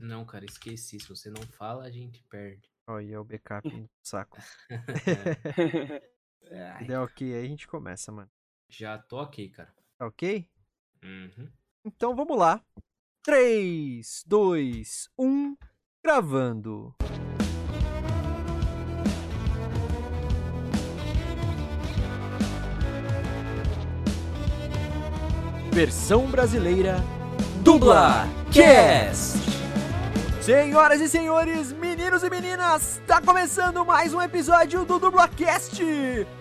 Não, cara, esqueci. Se você não fala, a gente perde. Olha, é o backup do saco. Se der ok, aí a gente começa, mano. Já tô ok, cara. Tá ok? Uhum. Então vamos lá. 3, 2, 1, gravando. Versão brasileira Dublacast. Senhoras e senhores, meninos e meninas, tá começando mais um episódio do Dublacast,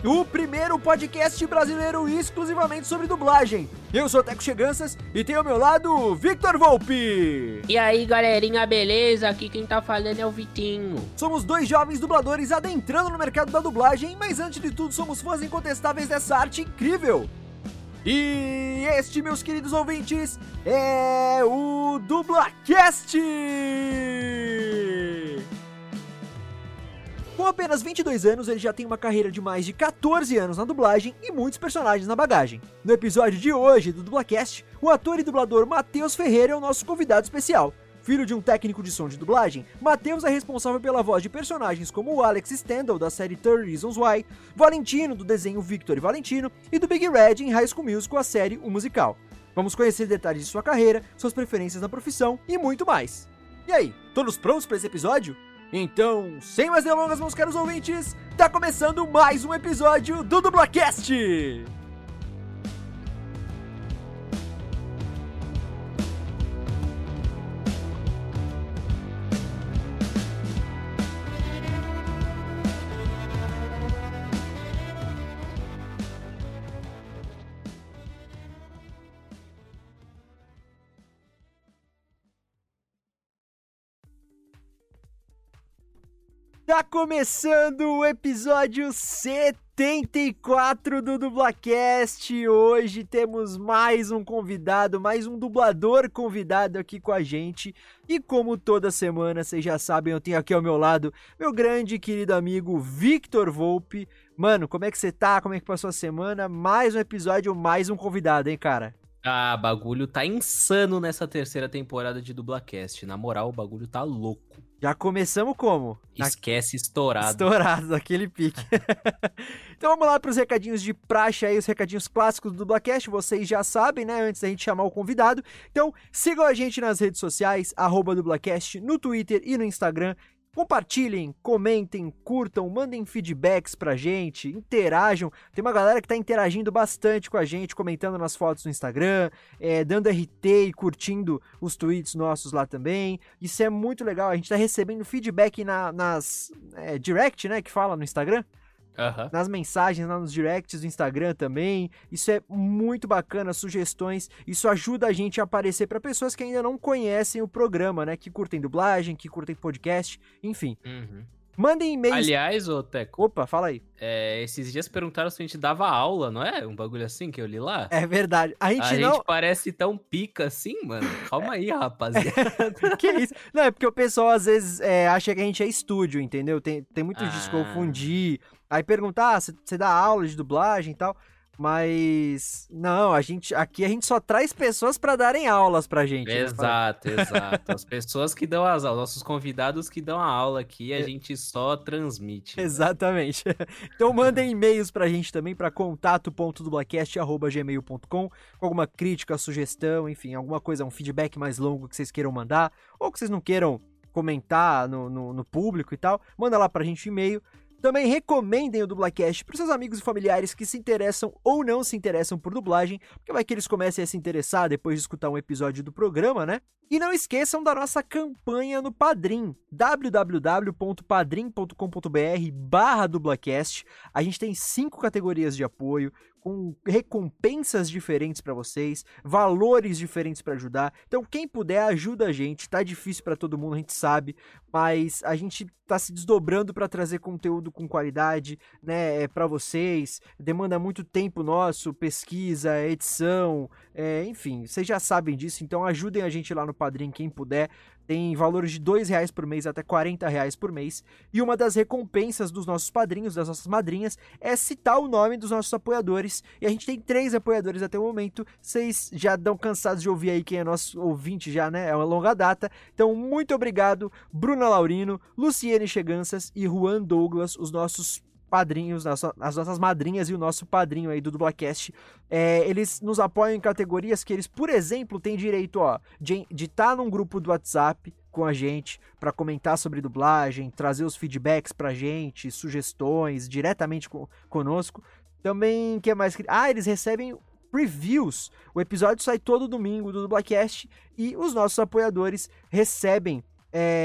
o primeiro podcast brasileiro exclusivamente sobre dublagem. Eu sou o Teco Cheganças e tenho ao meu lado Victor Volpi. E aí, galerinha, beleza? Aqui quem tá falando é o Vitinho. Somos dois jovens dubladores adentrando no mercado da dublagem, mas antes de tudo somos fãs incontestáveis dessa arte incrível. E este, meus queridos ouvintes, é o Dublacast! Com apenas 22 anos, ele já tem uma carreira de mais de 14 anos na dublagem e muitos personagens na bagagem. No episódio de hoje do Dublacast, o ator e dublador Matheus Ferreira é o nosso convidado especial. Filho de um técnico de som de dublagem, Matheus é responsável pela voz de personagens como o Alex Stendhal, da série 13 Reasons Why, Valentino, do desenho Victor e Valentino, e do Big Red em High School Musical, a série O Musical. Vamos conhecer detalhes de sua carreira, suas preferências na profissão e muito mais. E aí, todos prontos para esse episódio? Então, sem mais delongas, meus caros ouvintes, tá começando mais um episódio do Dublacast! Tá começando o episódio 74 do Dublacast. Hoje temos mais um convidado, mais um dublador convidado aqui com a gente. E como toda semana, vocês já sabem, eu tenho aqui ao meu lado meu grande e querido amigo Victor Volpi. Mano, como é que você tá? Como é que passou a semana? Mais um episódio, mais um convidado, hein, cara? Ah, bagulho tá insano nessa terceira temporada de Dublacast. Na moral, o bagulho tá louco. Já começamos como? Esquece, estourado. Estourado, daquele pique. Então vamos lá para os recadinhos de praxe aí, os recadinhos clássicos do Dublacast, vocês já sabem, né, antes da gente chamar o convidado. Então sigam a gente nas redes sociais, @Dublacast, no Twitter e no Instagram. Compartilhem, comentem, curtam, mandem feedbacks pra gente, interajam. Tem uma galera que tá interagindo bastante com a gente, comentando nas fotos no Instagram, dando RT e curtindo os tweets nossos lá também. Isso é muito legal, a gente tá recebendo feedback nas direct, né, que fala no Instagram. Uhum. Nas mensagens, lá nos directs do Instagram também, isso é muito bacana, sugestões, isso ajuda a gente a aparecer para pessoas que ainda não conhecem o programa, né, que curtem dublagem, que curtem podcast, enfim. Uhum. Mandem e-mails... Aliás, ô Teco... Opa, fala aí. Esses dias perguntaram se a gente dava aula, não é? Um bagulho assim que eu li lá. É verdade. A gente parece tão pica assim, mano. Calma aí, rapaziada. Que isso? Não, é porque o pessoal às vezes acha que a gente é estúdio, entendeu? Tem muito de confundir... Aí perguntar, você dá aula de dublagem e tal, mas não, aqui a gente só traz pessoas pra darem aulas pra gente. Exato, né? Exato. As pessoas que dão as aulas, nossos convidados que dão a aula aqui, a gente só transmite. Exatamente. Né? Então mandem e-mails pra gente também, pra contato.dublacast@gmail.com, com alguma crítica, sugestão, enfim, alguma coisa, um feedback mais longo que vocês queiram mandar, ou que vocês não queiram comentar no público e tal, manda lá pra gente um e-mail. Também recomendem o Dublacast para seus amigos e familiares que se interessam ou não se interessam por dublagem, porque vai que eles comecem a se interessar depois de escutar um episódio do programa, né? E não esqueçam da nossa campanha no Padrim, www.padrim.com.br/Dublacast. A gente tem 5 categorias de apoio, com recompensas diferentes para vocês, valores diferentes para ajudar. Então, quem puder, ajuda a gente. Tá difícil para todo mundo, a gente sabe, mas a gente tá se desdobrando para trazer conteúdo com qualidade, né, para vocês. Demanda muito tempo nosso, pesquisa, edição, enfim, vocês já sabem disso, então ajudem a gente lá no Padrim, quem puder. Tem valores de R$2 por mês até R$40 por mês. E uma das recompensas dos nossos padrinhos, das nossas madrinhas, é citar o nome dos nossos apoiadores 2, e a gente tem 3 apoiadores até o momento. Vocês já estão cansados de ouvir aí quem é nosso ouvinte já, né? É uma longa data. Então, muito obrigado, Bruna Laurino, Luciene Cheganças e Juan Douglas, os nossos padrinhos, as nossas madrinhas e o nosso padrinho aí do Dublacast. Eles nos apoiam em categorias que eles, por exemplo, têm direito, ó, de estar num grupo do WhatsApp com a gente para comentar sobre dublagem, trazer os feedbacks pra gente, sugestões diretamente conosco. Também, o que mais? Eles recebem previews. O episódio sai todo domingo do Dublacast e os nossos apoiadores recebem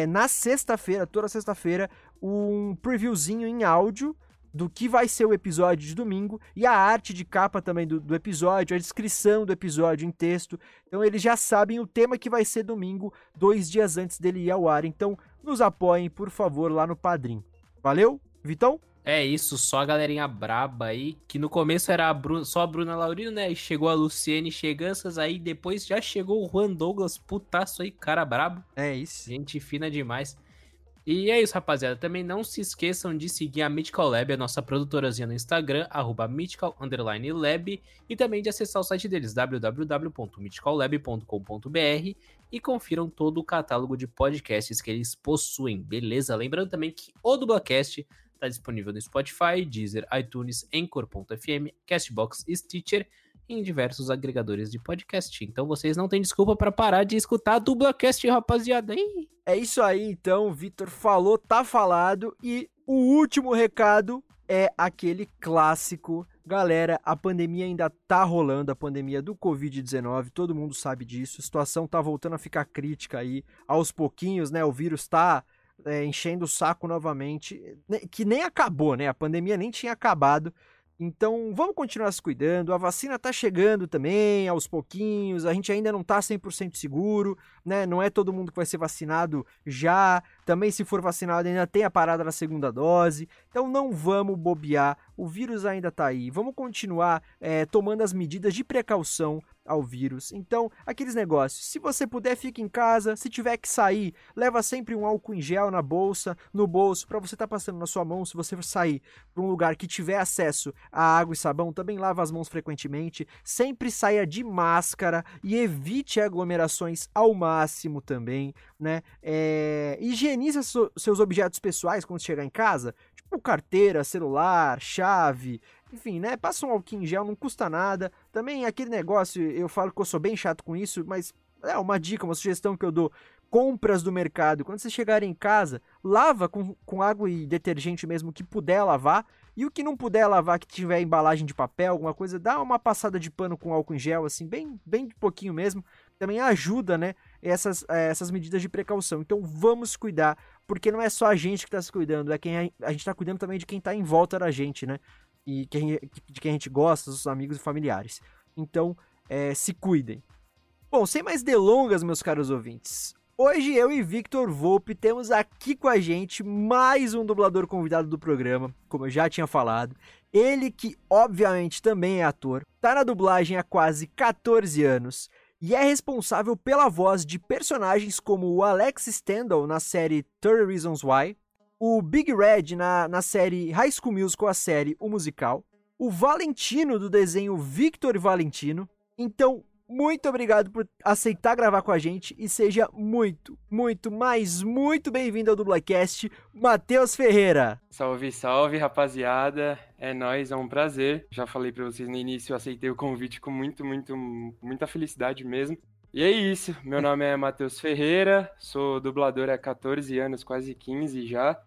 na sexta-feira, toda sexta-feira, um previewzinho em áudio do que vai ser o episódio de domingo, e a arte de capa também do episódio, a descrição do episódio em texto. Então eles já sabem o tema que vai ser domingo, 2 dias antes dele ir ao ar. Então nos apoiem, por favor, lá no Padrim. Valeu, Vitão? É isso, só a galerinha braba aí, que no começo era só a Bruna Laurino, né? E chegou a Luciene Cheganças aí, depois já chegou o Juan Douglas, putaço aí, cara brabo. É isso. Gente fina demais. E é isso, rapaziada. Também não se esqueçam de seguir a Mythical Lab, a nossa produtorazinha no Instagram, @mythical_lab, e também de acessar o site deles, www.mythicallab.com.br, e confiram todo o catálogo de podcasts que eles possuem, beleza? Lembrando também que o Dublacast está disponível no Spotify, Deezer, iTunes, Anchor.fm, CastBox, Stitcher, e em diversos agregadores de podcast. Então vocês não têm desculpa para parar de escutar a Dublacast, rapaziada. Ih. É isso aí, então. O Victor falou, tá falado. E o último recado é aquele clássico. Galera, a pandemia ainda tá rolando, a pandemia do Covid-19, todo mundo sabe disso. A situação tá voltando a ficar crítica aí aos pouquinhos, né? O vírus tá enchendo o saco novamente, que nem acabou, né? A pandemia nem tinha acabado. Então, vamos continuar se cuidando, a vacina tá chegando também, aos pouquinhos, a gente ainda não tá 100% seguro, né, não é todo mundo que vai ser vacinado já, também se for vacinado ainda tem a parada da segunda dose, então não vamos bobear, o vírus ainda tá aí, vamos continuar tomando as medidas de precaução ao vírus. Então, aqueles negócios, se você puder, fica em casa, se tiver que sair, leva sempre um álcool em gel na bolsa, no bolso, para você estar passando na sua mão. Se você sair para um lugar que tiver acesso a água e sabão, também lava as mãos frequentemente, sempre saia de máscara e evite aglomerações ao máximo também, né? Higienize seus objetos pessoais quando chegar em casa, tipo carteira, celular, chave, enfim, né? Passa um álcool em gel, não custa nada. Também aquele negócio, eu falo que eu sou bem chato com isso, mas é uma dica, uma sugestão que eu dou. Compras do mercado, quando vocês chegarem em casa, lava com água e detergente mesmo que puder lavar. E o que não puder lavar, que tiver embalagem de papel, alguma coisa, dá uma passada de pano com álcool em gel, assim, bem pouquinho mesmo. Também ajuda, né, essas medidas de precaução. Então vamos cuidar, porque não é só a gente que tá se cuidando, a gente tá cuidando também de quem tá em volta da gente, né? E de quem a gente gosta, dos amigos e familiares. Então, se cuidem. Bom, sem mais delongas, meus caros ouvintes, hoje eu e Victor Volpi temos aqui com a gente mais um dublador convidado do programa, como eu já tinha falado. Ele que, obviamente, também é ator, tá na dublagem há quase 14 anos e é responsável pela voz de personagens como o Alex Stendhal na série 13 Reasons Why, o Big Red na série High School Musical, a série O Musical, o Valentino do desenho Victor e Valentino. Então, muito obrigado por aceitar gravar com a gente e seja muito, muito, mas muito bem-vindo ao Dublacast, Matheus Ferreira. Salve, salve, rapaziada. É nóis, é um prazer. Já falei pra vocês no início, eu aceitei o convite com muita felicidade mesmo. E é isso, meu nome é Matheus Ferreira, sou dublador há 14 anos, quase 15 já.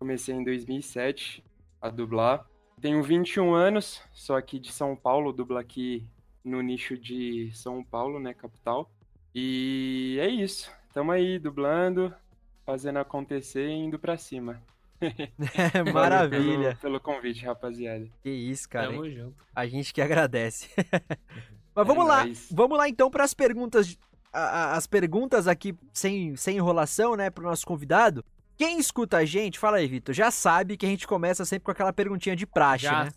Comecei em 2007 a dublar. Tenho 21 anos, sou aqui de São Paulo, dublo aqui no nicho de São Paulo, né, capital. E é isso, tamo aí dublando, fazendo acontecer e indo pra cima. Maravilha. Pelo convite, rapaziada. Que isso, cara. Tamo junto. A gente que agradece. Mas vamos lá então para as perguntas, aqui sem enrolação, né, pro nosso convidado. Quem escuta a gente, fala aí, Vitor, já sabe que a gente começa sempre com aquela perguntinha de praxe, já, né?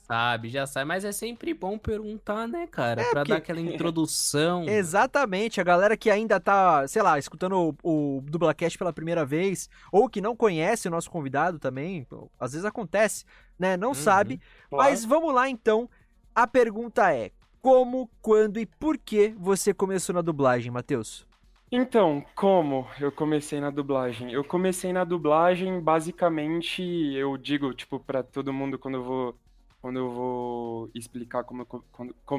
Já sabe, mas é sempre bom perguntar, né, cara? Pra dar aquela introdução. Exatamente, a galera que ainda tá, sei lá, escutando o Dublacast pela primeira vez, ou que não conhece o nosso convidado também, às vezes acontece, né, não sabe. Mas vamos lá, então. A pergunta é, como, quando e por que você começou na dublagem, Matheus? Então, como eu comecei na dublagem? Eu comecei na dublagem, basicamente, eu digo, tipo, pra todo mundo quando eu vou explicar como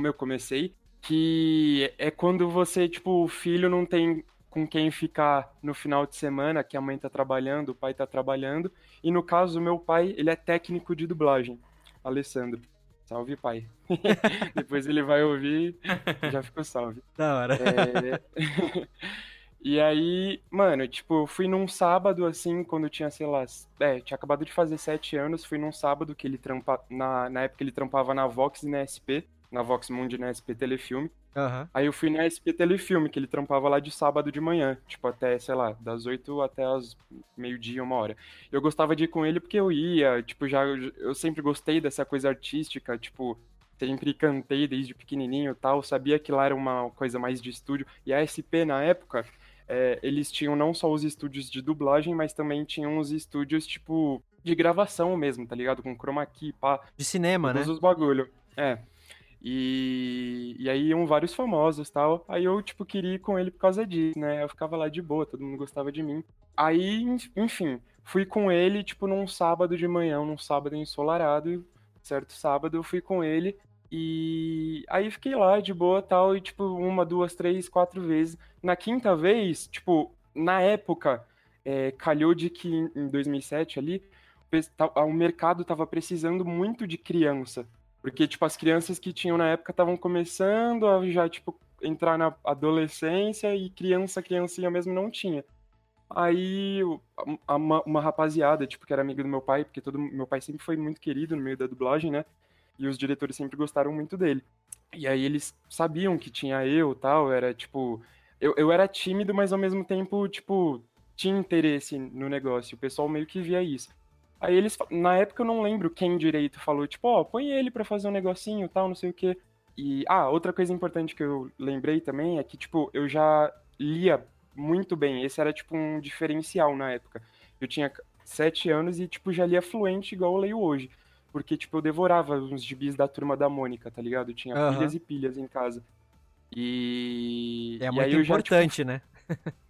eu comecei, que é quando você, tipo, o filho não tem com quem ficar no final de semana, que a mãe tá trabalhando, o pai tá trabalhando, e no caso, o meu pai, ele é técnico de dublagem, Alessandro. Salve, pai. Depois ele vai ouvir, já ficou salve. Da hora. E aí, mano, tipo, eu fui num sábado, assim, quando eu tinha, sei lá, tinha acabado de fazer 7 anos, fui num sábado que ele trampava, na época ele trampava na Vox e na SP, na Vox Mundi e na SP Telefilme. Uhum. Aí eu fui na SP Telefilme, que ele trampava lá de sábado de manhã, tipo, até, sei lá, das 8 até as meio-dia, 1 hora. Eu gostava de ir com ele porque eu ia, tipo, eu sempre gostei dessa coisa artística, tipo, sempre cantei desde pequenininho e tal, sabia que lá era uma coisa mais de estúdio. E a SP, na época, eles tinham não só os estúdios de dublagem, mas também tinham os estúdios, tipo, de gravação mesmo, tá ligado? Com chroma key, pá. De cinema, né? Todos os bagulho, E aí iam vários famosos e tal, aí eu, tipo, queria ir com ele por causa disso, né, eu ficava lá de boa, todo mundo gostava de mim. Aí, enfim, fui com ele, tipo, num sábado de manhã, num sábado ensolarado, certo sábado eu fui com ele, e aí fiquei lá de boa e tal, e tipo, 1, 2, 3, 4 vezes. Na quinta vez, tipo, na época, calhou de que em 2007 ali, o mercado tava precisando muito de criança. Porque, tipo, as crianças que tinham na época estavam começando a já, tipo, entrar na adolescência e criancinha mesmo não tinha. Aí uma rapaziada, tipo, que era amiga do meu pai, porque meu pai sempre foi muito querido no meio da dublagem, né? E os diretores sempre gostaram muito dele. E aí eles sabiam que tinha eu e tal, era, tipo... Eu era tímido, mas ao mesmo tempo, tipo, tinha interesse no negócio. O pessoal meio que via isso. Aí eles, na época eu não lembro quem direito falou, tipo, põe ele pra fazer um negocinho e tal, não sei o quê. E, outra coisa importante que eu lembrei também é que, tipo, eu já lia muito bem. Esse era, tipo, um diferencial na época. Eu tinha 7 anos e, tipo, já lia fluente igual eu leio hoje. Porque, tipo, eu devorava uns gibis da Turma da Mônica, tá ligado? Eu tinha pilhas e pilhas em casa. E... é muito importante, já, tipo... né?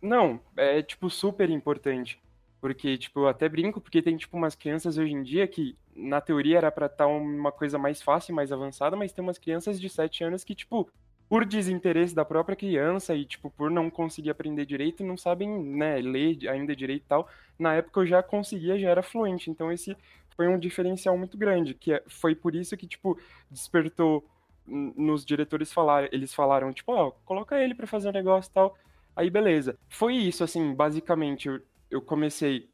Não, é, tipo, super importante. Porque, tipo, eu até brinco, porque tem, tipo, umas crianças hoje em dia que, na teoria, era pra estar uma coisa mais fácil, mais avançada, mas tem umas crianças de 7 anos que, tipo, por desinteresse da própria criança e, tipo, por não conseguir aprender direito, não sabem, né, ler ainda direito e tal. Na época eu já conseguia, já era fluente, então esse foi um diferencial muito grande, que foi por isso que, tipo, despertou nos diretores falar, eles falaram, tipo, coloca ele pra fazer um negócio e tal, aí beleza. Foi isso, assim, basicamente, eu comecei,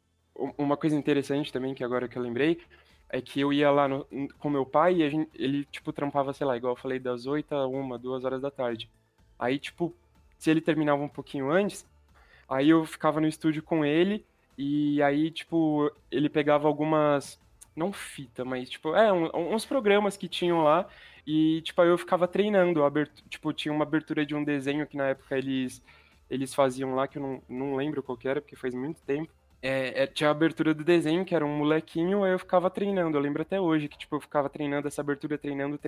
uma coisa interessante também, que agora que eu lembrei, é que eu ia lá com meu pai e ele, tipo, trampava, sei lá, igual eu falei, das 8 a 1, 2 horas da tarde. Aí, tipo, se ele terminava um pouquinho antes, aí eu ficava no estúdio com ele e aí, tipo, ele pegava algumas, não fita, mas, tipo, uns programas que tinham lá e, tipo, aí eu ficava treinando, tipo, tinha uma abertura de um desenho que na época eles faziam lá, que eu não lembro qual que era, porque faz muito tempo. Tinha a abertura do desenho, que era um molequinho, aí eu ficava treinando. Eu lembro até hoje que, tipo, eu ficava treinando essa abertura, treinando,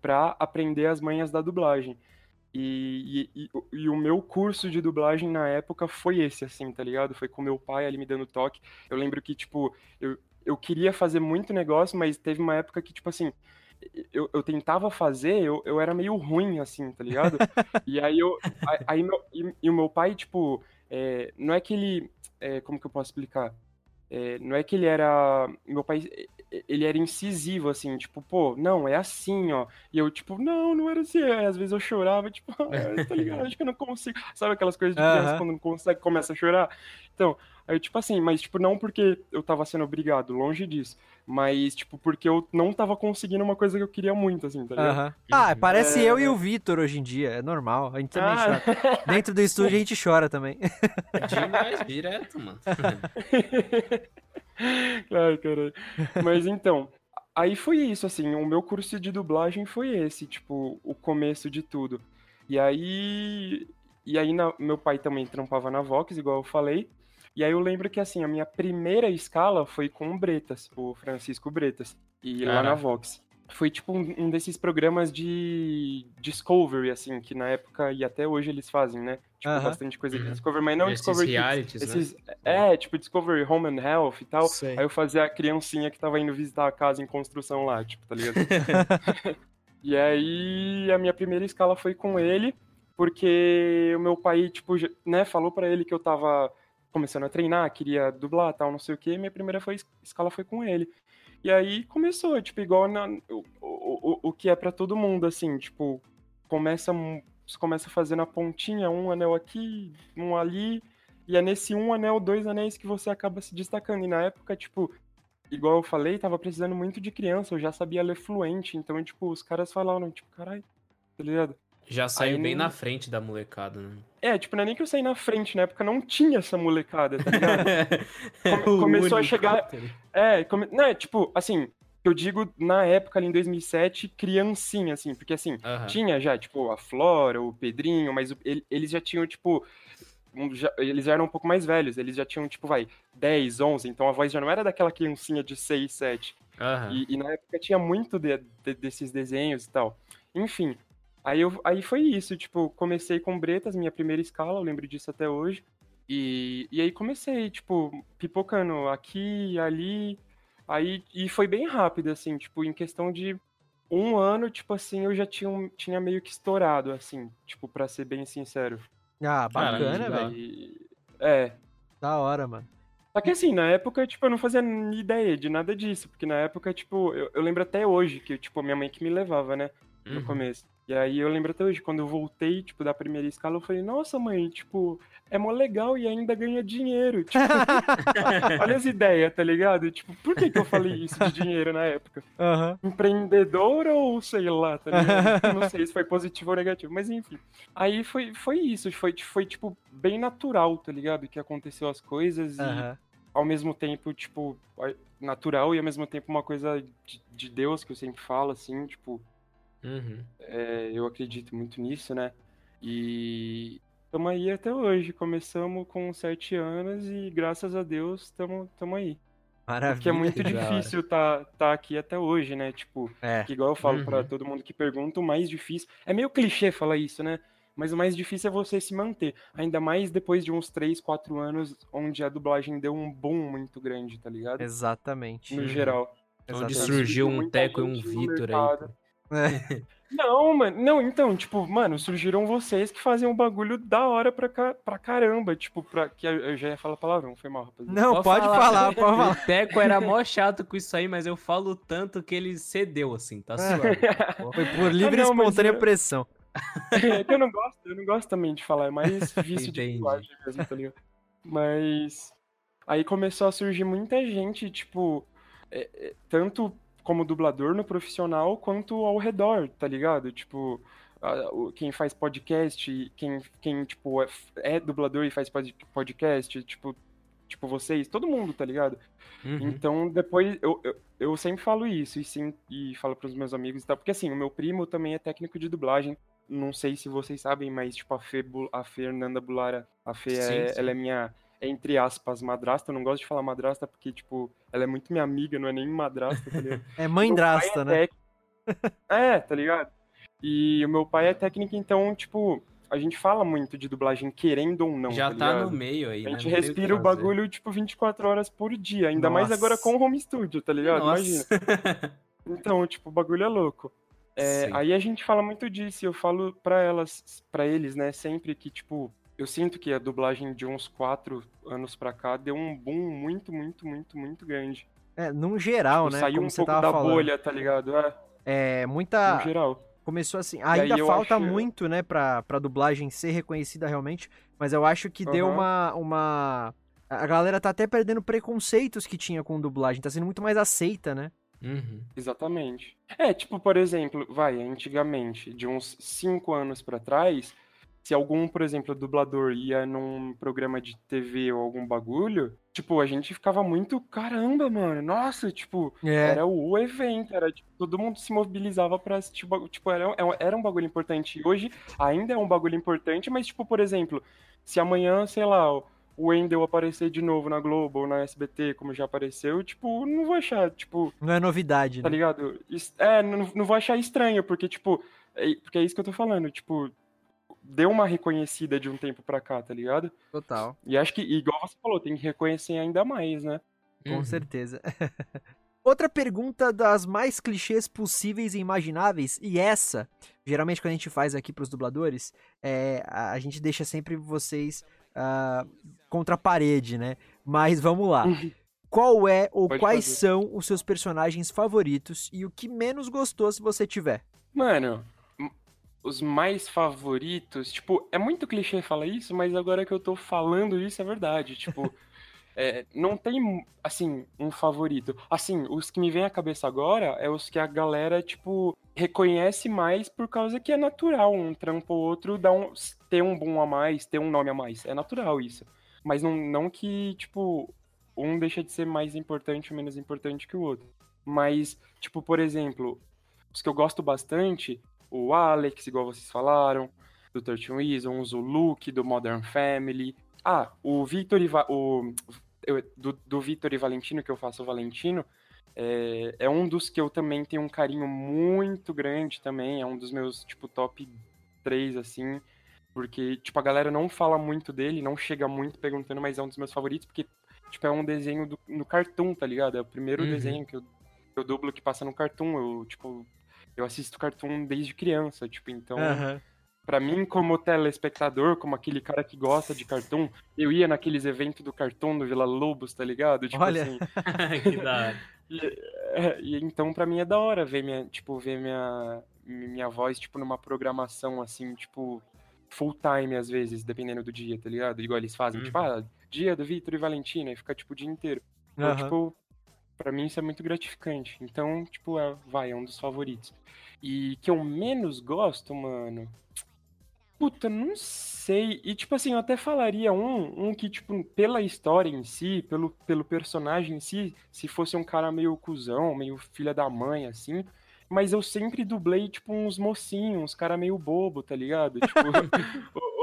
pra aprender as manhas da dublagem. E o meu curso de dublagem na época foi esse, assim, tá ligado? Foi com meu pai ali me dando toque. Eu lembro que, tipo, eu queria fazer muito negócio, mas teve uma época que, tipo assim... Eu tentava fazer, eu era meio ruim, assim, tá ligado? E aí o meu pai, tipo, não é que ele... como que eu posso explicar? Não é que ele era... Meu pai, ele era incisivo, assim, tipo, pô, não, é assim, ó. E eu, tipo, não era assim. Às vezes eu chorava, tipo, tá ligado? Acho que eu não consigo. Sabe aquelas coisas de criança quando não consegue, começa a chorar? Então... Aí eu, tipo assim, mas, tipo, não porque eu tava sendo obrigado, longe disso, mas, tipo, porque eu não tava conseguindo uma coisa que eu queria muito, assim, tá ligado? Uhum. Parece eu e o Victor hoje em dia, é normal, a gente também chora. Dentro do estúdio a gente chora também. Demais, direto, mano. Ai, caralho. Mas, então, aí foi isso, assim, o meu curso de dublagem foi esse, tipo, o começo de tudo. E aí meu pai também trampava na Vox, igual eu falei. E aí eu lembro que, assim, a minha primeira escala foi com o Bretas, o Francisco Bretas, e lá na Vox. foi tipo um desses programas de Discovery, assim, que na época e até hoje eles fazem, né? Tipo, bastante coisa de Discovery, mas não esses Discovery realities, Kids. Esses, né? Tipo Discovery Home and Health e tal. Sei. Aí eu fazia a criancinha que tava indo visitar a casa em construção lá, tipo, tá ligado? E aí a minha primeira escala foi com ele, porque o meu pai, tipo, né, falou pra ele que eu tava começando a treinar, queria dublar, tal, não sei o quê, e minha primeira escala foi com ele. E aí começou, tipo, igual o que é pra todo mundo, assim, tipo, começa fazendo a pontinha, um anel aqui, um ali, e é nesse um anel, dois anéis que você acaba se destacando. E na época, tipo, igual eu falei, tava precisando muito de criança, eu já sabia ler fluente, então, tipo, os caras falaram, tipo, caralho, tá ligado? Já saiu aí, bem na frente da molecada, né? Tipo, não é nem que eu saí na frente, na época não tinha essa molecada, tá ligado? Começou a chegar... tipo, assim, eu digo na época, ali em 2007, criancinha, assim, porque assim, tinha já, tipo, a Flora, o Pedrinho, mas eles já tinham, tipo... eles já eram um pouco mais velhos, eles já tinham, tipo, 10, 11, então a voz já não era daquela criancinha de 6, 7. E na época tinha muito desses desenhos e tal. Enfim... Aí foi isso, tipo, comecei com Bretas, minha primeira escala, eu lembro disso até hoje. E aí comecei, tipo, pipocando aqui, ali, aí, e foi bem rápido, assim, tipo, em questão de um ano, tipo assim, eu já tinha meio que estourado, assim, tipo, pra ser bem sincero. Ah, bacana, velho. Da hora, mano. Só que assim, na época, tipo, eu não fazia ideia de nada disso, porque na época, tipo, eu lembro até hoje que, tipo, minha mãe que me levava, né, no começo. E aí eu lembro até hoje, quando eu voltei, tipo, da primeira escala, eu falei, nossa, mãe, tipo, é mó legal e ainda ganha dinheiro, tipo, olha as ideias, tá ligado? Tipo, por que eu falei isso de dinheiro na época? Empreendedor ou sei lá, tá ligado? Não sei se foi positivo ou negativo, mas enfim. Aí foi isso, foi tipo, bem natural, tá ligado? Que aconteceu as coisas e ao mesmo tempo, tipo, natural e ao mesmo tempo uma coisa de Deus que eu sempre falo, assim, tipo... eu acredito muito nisso, né? E estamos aí até hoje. Começamos com 7 anos e graças a Deus estamos aí. Maravilha. Porque é muito difícil tá aqui até hoje, né? Tipo, que igual eu falo pra todo mundo que pergunta, o mais difícil... É meio clichê falar isso, né? Mas o mais difícil é você se manter. Ainda mais depois de uns 3, 4 anos, onde a dublagem deu um boom muito grande, tá ligado? Exatamente. No geral. Onde surgiu um Teco e um Victor aí. Não, mano, não, então, tipo, mano, surgiram vocês que fazem um bagulho da hora pra caramba, tipo, que eu já ia falar palavrão, foi mal, rapaziada. Não, pode falar. O Teco era mó chato com isso aí, mas eu falo tanto que ele cedeu, assim, tá suave. Foi por livre e espontânea pressão. É que eu não gosto também de falar, é mais vício de linguagem mesmo, tá ligado? Mas aí começou a surgir muita gente, tipo, tanto... como dublador no profissional, quanto ao redor, tá ligado? Tipo, quem faz podcast, quem tipo, é dublador e faz podcast, tipo vocês, todo mundo, tá ligado? Então, depois, eu sempre falo isso, e falo pros meus amigos e tal, porque assim, o meu primo também é técnico de dublagem, não sei se vocês sabem, mas tipo, a Fernanda Bulara, a Fê, ela é minha... entre aspas, madrasta, eu não gosto de falar madrasta porque, tipo, ela é muito minha amiga, não é nem madrasta, tá ligado? É mãe-drasta, né? Tá ligado? E o meu pai é técnico, então, tipo, a gente fala muito de dublagem, querendo ou não, já tá no meio aí, né? A gente respira o bagulho, tipo, 24 horas por dia, ainda mais agora com o home studio, tá ligado? Imagina. Então, tipo, o bagulho é louco. Aí a gente fala muito disso, e eu falo pra eles, né, sempre que, tipo, eu sinto que a dublagem de uns 4 anos pra cá deu um boom muito, muito, muito, muito grande. Num geral, tipo, né? Saiu um pouco da bolha, tá ligado? Muita... No geral. Começou assim. Ainda falta muito, né, pra dublagem ser reconhecida realmente, mas eu acho que deu uma... A galera tá até perdendo preconceitos que tinha com dublagem, tá sendo muito mais aceita, né? Exatamente. Tipo, por exemplo, antigamente, de uns 5 anos pra trás... Se algum, por exemplo, dublador ia num programa de TV ou algum bagulho, tipo, a gente ficava muito, caramba, mano, nossa, tipo, era o evento, era, tipo, todo mundo se mobilizava pra assistir, tipo, era um bagulho importante. Hoje ainda é um bagulho importante, mas, tipo, por exemplo, se amanhã, sei lá, o Wendel aparecer de novo na Globo ou na SBT, como já apareceu, tipo, não vou achar, tipo... Não é novidade, tá, né? Ligado? É, não vou achar estranho, porque é isso que eu tô falando, tipo... Deu uma reconhecida de um tempo pra cá, tá ligado? Total. E acho que, igual você falou, tem que reconhecer ainda mais, né? Com certeza. Outra pergunta das mais clichês possíveis e imagináveis, e essa, geralmente quando a gente faz aqui pros dubladores, a gente deixa sempre vocês contra a parede, né? Mas vamos lá. Qual é ou Pode quais fazer. São os seus personagens favoritos e o que menos gostou, se você tiver? Mano... Os mais favoritos, tipo, é muito clichê falar isso, mas agora que eu tô falando isso é verdade, tipo, não tem, assim, um favorito. Assim, os que me vêm à cabeça agora é os que a galera, tipo, reconhece mais por causa que é natural um trampo ou outro ter um boom a mais, ter um nome a mais, é natural isso. Mas não que, tipo, um deixa de ser mais importante ou menos importante que o outro. Mas, tipo, por exemplo, os que eu gosto bastante... O Alex, igual vocês falaram, do 13 Reasons, o Luke, do Modern Family. Ah, o Victor e... Do Victor e Valentino, que eu faço o Valentino, é um dos que eu também tenho um carinho muito grande também, é um dos meus, tipo, top 3, assim, porque, tipo, a galera não fala muito dele, não chega muito perguntando, mas é um dos meus favoritos, porque, tipo, é um desenho no Cartoon, tá ligado? É o primeiro desenho que eu dublo que passa no Cartoon, eu, tipo... Eu assisto Cartoon desde criança, tipo, então... Pra mim, como telespectador, como aquele cara que gosta de Cartoon, eu ia naqueles eventos do Cartoon, do Vila Lobos, tá ligado? Tipo, olha! Assim... que da hora! Então, pra mim, é da hora ver minha voz, tipo, numa programação, assim, tipo, full time, às vezes, dependendo do dia, tá ligado? Igual eles fazem, tipo, dia do Victor e Valentina, e fica, tipo, o dia inteiro. Então, tipo... Pra mim isso é muito gratificante. Então, tipo, é um dos favoritos. E que eu menos gosto, mano... Puta, não sei. E, tipo assim, eu até falaria um que, tipo, pela história em si, pelo personagem em si, se fosse um cara meio cuzão, meio filha da mãe, assim... Mas eu sempre dublei, tipo, uns mocinhos, uns cara meio bobo, tá ligado? Tipo,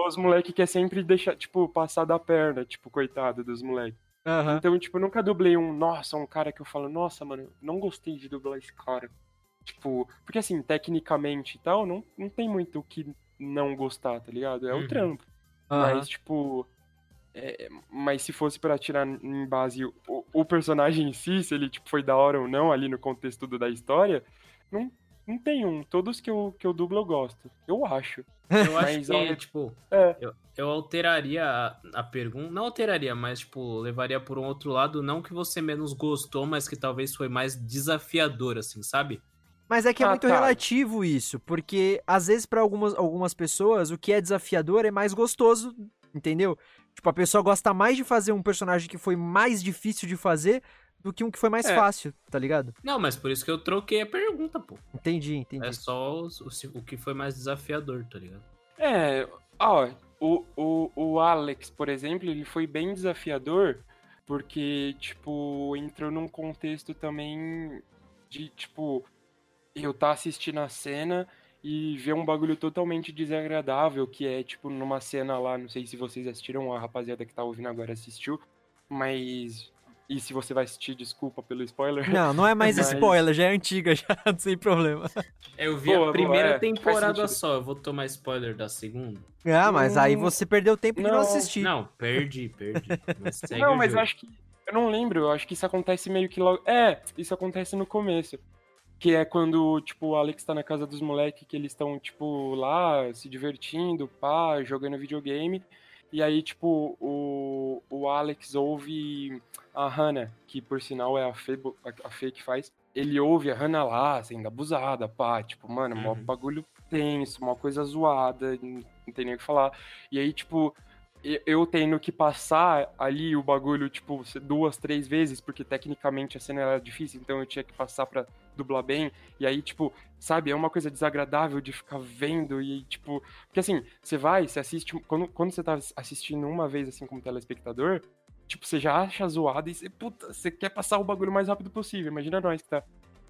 os moleque que é sempre deixar, tipo, passar da perna, tipo, coitado dos moleques. Então, tipo, eu nunca dublei um cara que eu falo, nossa, mano, não gostei de dublar esse cara. Tipo, porque assim, tecnicamente e tal, não tem muito o que não gostar, tá ligado? É o trampo. Mas, tipo, mas se fosse pra tirar em base o personagem em si, se ele tipo, foi da hora ou não, ali no contexto da história, não tem um. Todos que eu dublo eu gosto, eu acho. Eu acho que, tipo, eu alteraria a pergunta, não alteraria, mas, tipo, levaria por um outro lado, não que você menos gostou, mas que talvez foi mais desafiador, assim, sabe? Mas é que é muito relativo isso, porque, às vezes, pra algumas pessoas, o que é desafiador é mais gostoso, entendeu? Tipo, a pessoa gosta mais de fazer um personagem que foi mais difícil de fazer do que um que foi mais fácil, tá ligado? Não, mas por isso que eu troquei a pergunta, pô. Entendi. É só o que foi mais desafiador, tá ligado? O Alex, por exemplo, ele foi bem desafiador porque, tipo, entrou num contexto também de, tipo, eu tá assistindo a cena e ver um bagulho totalmente desagradável, que é, tipo, numa cena lá, não sei se vocês assistiram, a rapaziada que tá ouvindo agora assistiu, mas... E se você vai assistir, desculpa pelo spoiler. Não é mais spoiler, já é antiga, já sem problema. Eu vi a primeira temporada só, eu vou tomar spoiler da segunda. Ah, mas aí você perdeu tempo de não assistir. Não, perdi. Mas mas acho que... Eu não lembro, eu acho que isso acontece meio que logo... Isso acontece no começo. Que é quando, tipo, o Alex tá na casa dos moleques, que eles estão, tipo, lá, se divertindo, pá, jogando videogame... E aí, tipo, o Alex ouve a Hannah, que por sinal é a Fê que faz. Ele ouve a Hannah lá, sendo abusada, pá. Tipo, mano, mó bagulho tenso, mó coisa zoada, não tem nem o que falar. E aí, tipo, eu tendo que passar ali o bagulho, tipo, 2, 3 vezes, porque tecnicamente a cena era difícil, então eu tinha que passar pra dublar bem. E aí, tipo, sabe, é uma coisa desagradável de ficar vendo e, tipo... Porque, assim, você assiste... Quando você tá assistindo uma vez, assim, como telespectador, tipo, você já acha zoado e você, puta, você quer passar o bagulho o mais rápido possível. Imagina nós que tá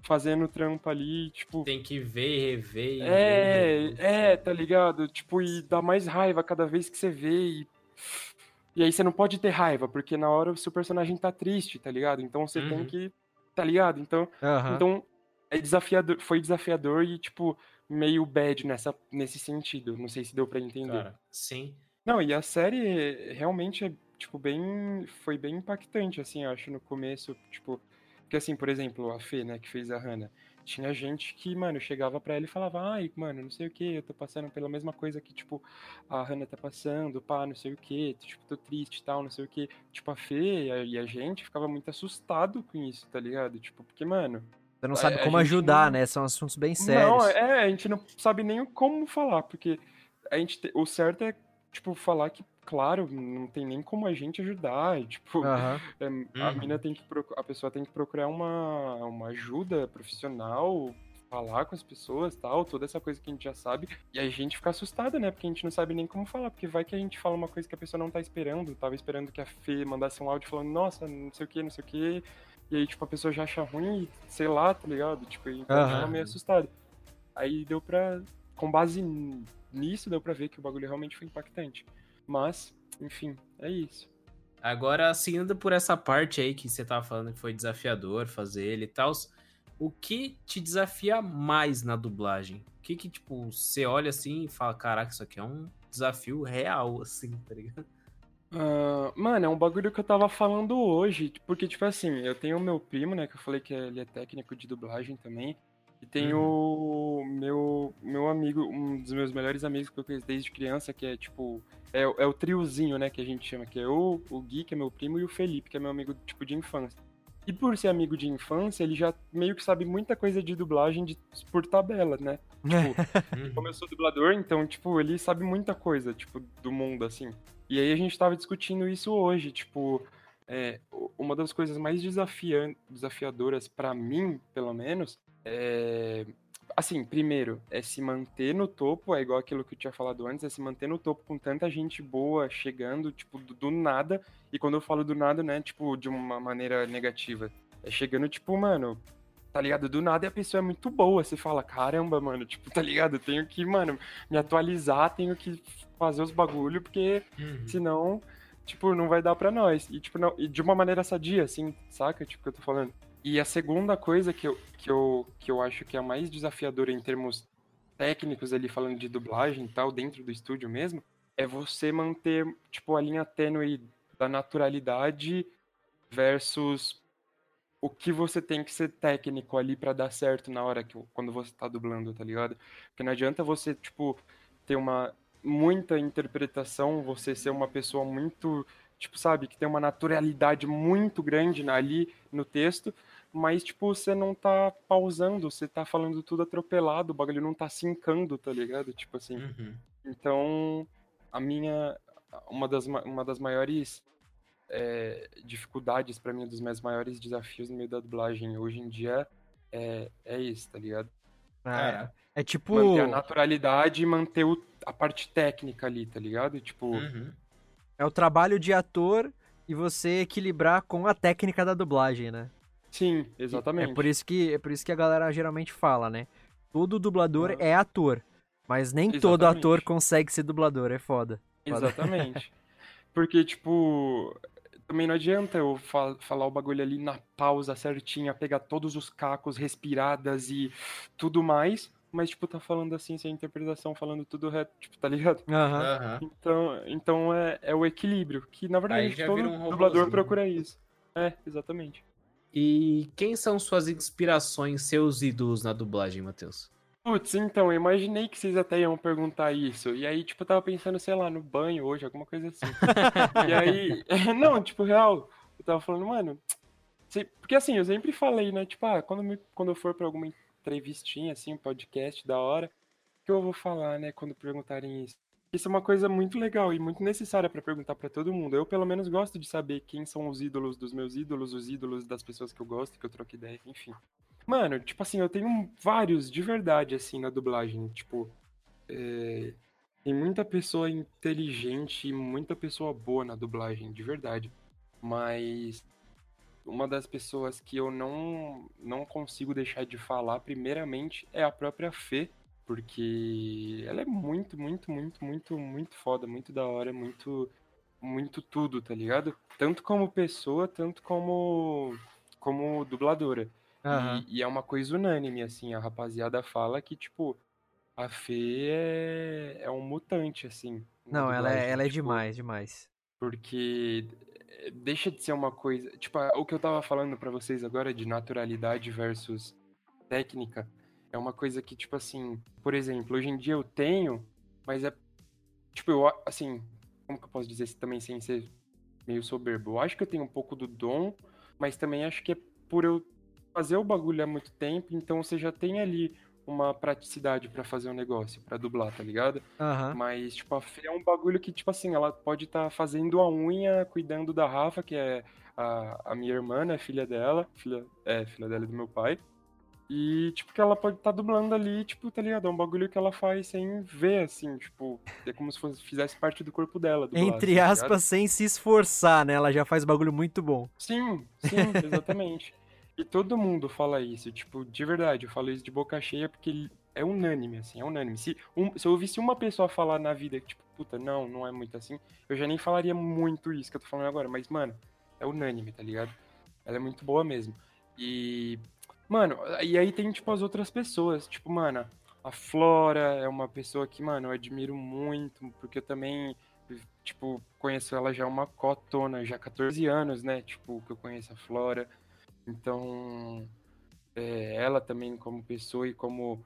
fazendo trampo ali, tipo... Tem que ver e rever. Tá ligado? Tipo, e dá mais raiva cada vez que você vê e... E aí você não pode ter raiva, porque na hora o seu personagem tá triste, tá ligado? Então você tem que... Tá ligado? Então é desafiador, foi desafiador e, tipo, meio bad nesse sentido. Não sei se deu pra entender. Cara, sim. Não, e a série realmente é, tipo, foi bem impactante, assim, eu acho, no começo. Tipo, porque, assim, por exemplo, a Fê, né, que fez a Hannah, tinha gente que, mano, chegava pra ela e falava, ai, mano, não sei o que, eu tô passando pela mesma coisa que, tipo, a Hannah tá passando, pá, não sei o que, tipo, tô triste e tal, não sei o que. Tipo, a Fê e a gente ficava muito assustado com isso, tá ligado? Tipo, porque, mano... Você não sabe como ajudar, né? São assuntos bem sérios. Não, a gente não sabe nem como falar, porque a gente o certo é, tipo, falar que, claro, não tem nem como a gente ajudar, tipo, a pessoa tem que procurar uma ajuda profissional, falar com as pessoas, tal, toda essa coisa que a gente já sabe, e a gente fica assustada, né, porque a gente não sabe nem como falar, porque vai que a gente fala uma coisa que a pessoa não tá esperando, tava esperando que a Fê mandasse um áudio falando, nossa, não sei o que, e aí, tipo, a pessoa já acha ruim, sei lá, tá ligado, tipo, então ela tava meio assustada. Aí deu pra, com base nisso, deu pra ver que o bagulho realmente foi impactante. Mas, enfim, é isso. Agora, seguindo por essa parte aí que você tava falando que foi desafiador fazer ele e tal, o que te desafia mais na dublagem? O que, tipo, você olha assim e fala, caraca, isso aqui é um desafio real, assim, tá ligado? Mano, é um bagulho que eu tava falando hoje, porque, tipo assim, eu tenho o meu primo, né, que eu falei que ele é técnico de dublagem também, e tem o meu amigo, um dos meus melhores amigos que eu conheço desde criança, que é tipo, é o triozinho, né, que a gente chama, que é o Gui, que é meu primo, e o Felipe, que é meu amigo, tipo, de infância. E por ser amigo de infância, ele já meio que sabe muita coisa de dublagem por tabela, né? Tipo, como eu sou dublador, então, tipo, ele sabe muita coisa, tipo, do mundo, assim. E aí a gente tava discutindo isso hoje, tipo... uma das coisas mais desafiadoras pra mim, pelo menos, assim, primeiro, é se manter no topo, é igual aquilo que eu tinha falado antes, é se manter no topo com tanta gente boa chegando, tipo, do nada, e quando eu falo do nada, né, tipo, de uma maneira negativa, é chegando, tipo, mano, tá ligado, do nada, e a pessoa é muito boa, você fala, caramba, mano, tipo, tá ligado, tenho que, mano, me atualizar, tenho que fazer os bagulho, porque senão... tipo, não vai dar pra nós. E, tipo, não, e de uma maneira sadia, assim, saca? Tipo, que eu tô falando. E a segunda coisa que eu acho que é a mais desafiadora em termos técnicos ali, falando de dublagem e tal, dentro do estúdio mesmo, é você manter, tipo, a linha tênue da naturalidade versus o que você tem que ser técnico ali pra dar certo na hora quando você tá dublando, tá ligado? Porque não adianta você, tipo, ter muita interpretação, você ser uma pessoa muito, tipo, sabe, que tem uma naturalidade muito grande ali no texto, mas, tipo, você não tá pausando, você tá falando tudo atropelado, o bagulho não tá sincando, tá ligado? Tipo assim. Então, uma das maiores dificuldades pra mim, um dos meus maiores desafios no meio da dublagem hoje em dia é isso, tá ligado? É tipo... manter a naturalidade e manter a parte técnica ali, tá ligado? Tipo... É o trabalho de ator e você equilibrar com a técnica da dublagem, né? Sim, exatamente. É por isso que a galera geralmente fala, né? Todo dublador é ator, mas nem todo ator consegue ser dublador, é foda. Exatamente. Porque, tipo... também não adianta eu falar o bagulho ali na pausa certinha, pegar todos os cacos, respiradas e tudo mais, mas, tipo, tá falando assim, sem interpretação, falando tudo reto, tipo, tá ligado? Então é o equilíbrio, que, na verdade, todo dublador procura isso. É, exatamente. E quem são suas inspirações, seus ídolos na dublagem, Matheus? Putz, então, eu imaginei que vocês até iam perguntar isso. E aí, tipo, eu tava pensando, sei lá, no banho hoje, alguma coisa assim. E aí, não, tipo, real, eu tava falando, mano... Porque, assim, eu sempre falei, né, tipo, quando eu for pra alguma entrevistinha, assim, um podcast da hora, o que eu vou falar, né, quando perguntarem isso? Isso é uma coisa muito legal e muito necessária pra perguntar pra todo mundo. Eu, pelo menos, gosto de saber quem são os ídolos dos meus ídolos, os ídolos das pessoas que eu gosto, que eu troco ideia, enfim... Mano, tipo assim, eu tenho vários de verdade, assim, na dublagem, tipo, tem muita pessoa inteligente e muita pessoa boa na dublagem, de verdade, mas uma das pessoas que eu não consigo deixar de falar, primeiramente, é a própria Fê, porque ela é muito, muito, muito, muito, muito foda, muito da hora, muito... muito tudo, tá ligado? Tanto como pessoa, tanto como dubladora. Uhum. E é uma coisa unânime, assim, a rapaziada fala que, tipo, a Fê é um mutante, assim. Não, ela é tipo, demais. Porque deixa de ser uma coisa... Tipo, o que eu tava falando pra vocês agora de naturalidade versus técnica, é uma coisa que, tipo assim... Por exemplo, hoje em dia eu tenho, mas é... Tipo, eu, assim... Como que eu posso dizer também sem ser meio soberbo? Eu acho que eu tenho um pouco do dom, mas também acho que é por eu fazer o bagulho há muito tempo, então você já tem ali uma praticidade pra fazer um negócio, pra dublar, tá ligado? Uhum. Mas, tipo, a Fê é um bagulho que, tipo assim, ela pode estar fazendo a unha, cuidando da Rafa, que é a minha irmã, né, filha dela, filha dela e do meu pai, e, tipo, que ela pode estar dublando ali, tipo, tá ligado? É um bagulho que ela faz sem ver, assim, tipo, é como se fizesse parte do corpo dela. Dublado, entre aspas, tá sem se esforçar, né? Ela já faz bagulho muito bom. Sim, exatamente. E todo mundo fala isso, tipo, de verdade, eu falo isso de boca cheia porque é unânime, assim, é unânime. Se eu ouvisse uma pessoa falar na vida, tipo, puta, não é muito assim, eu já nem falaria muito isso que eu tô falando agora, mas, mano, é unânime, tá ligado? Ela é muito boa mesmo. E... Mano, e aí tem, tipo, as outras pessoas, tipo, mano, a Flora é uma pessoa que, mano, eu admiro muito, porque eu também, tipo, conheço ela já uma cotona, já 14 anos, né, tipo, que eu conheço a Flora, então, ela também como pessoa e como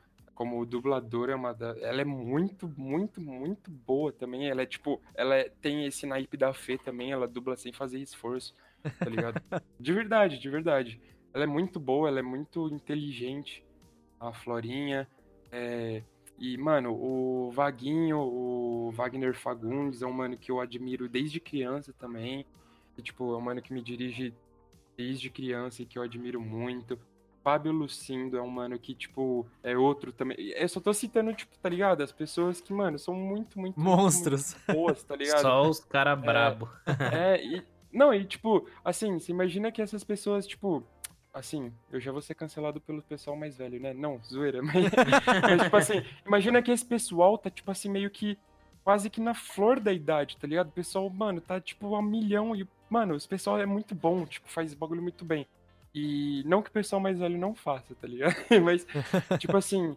dubladora, ela é muito, muito, muito boa também, ela é, tipo, ela tem esse naipe da Fê também, ela dubla sem fazer esforço, tá ligado? De verdade. Ela é muito boa, ela é muito inteligente, a Florinha. E, mano, o Vaguinho, o Wagner Fagundes, é um mano que eu admiro desde criança também. E, tipo, é um mano que me dirige desde criança e que eu admiro muito. Fábio Lucindo é um mano que, tipo, é outro também. Eu só tô citando, tipo, tá ligado? As pessoas que, mano, são muito, muito... Monstros. Muito boas, tá ligado? Só os cara brabo. E, tipo, assim, você imagina que essas pessoas, tipo... Assim, eu já vou ser cancelado pelo pessoal mais velho, né? Não, zoeira, mas tipo assim, imagina que esse pessoal tá, tipo assim, meio que quase que na flor da idade, tá ligado? O pessoal, mano, tá, tipo, a milhão e, mano, esse pessoal é muito bom, tipo, faz bagulho muito bem. E não que o pessoal mais velho não faça, tá ligado? Mas, tipo assim,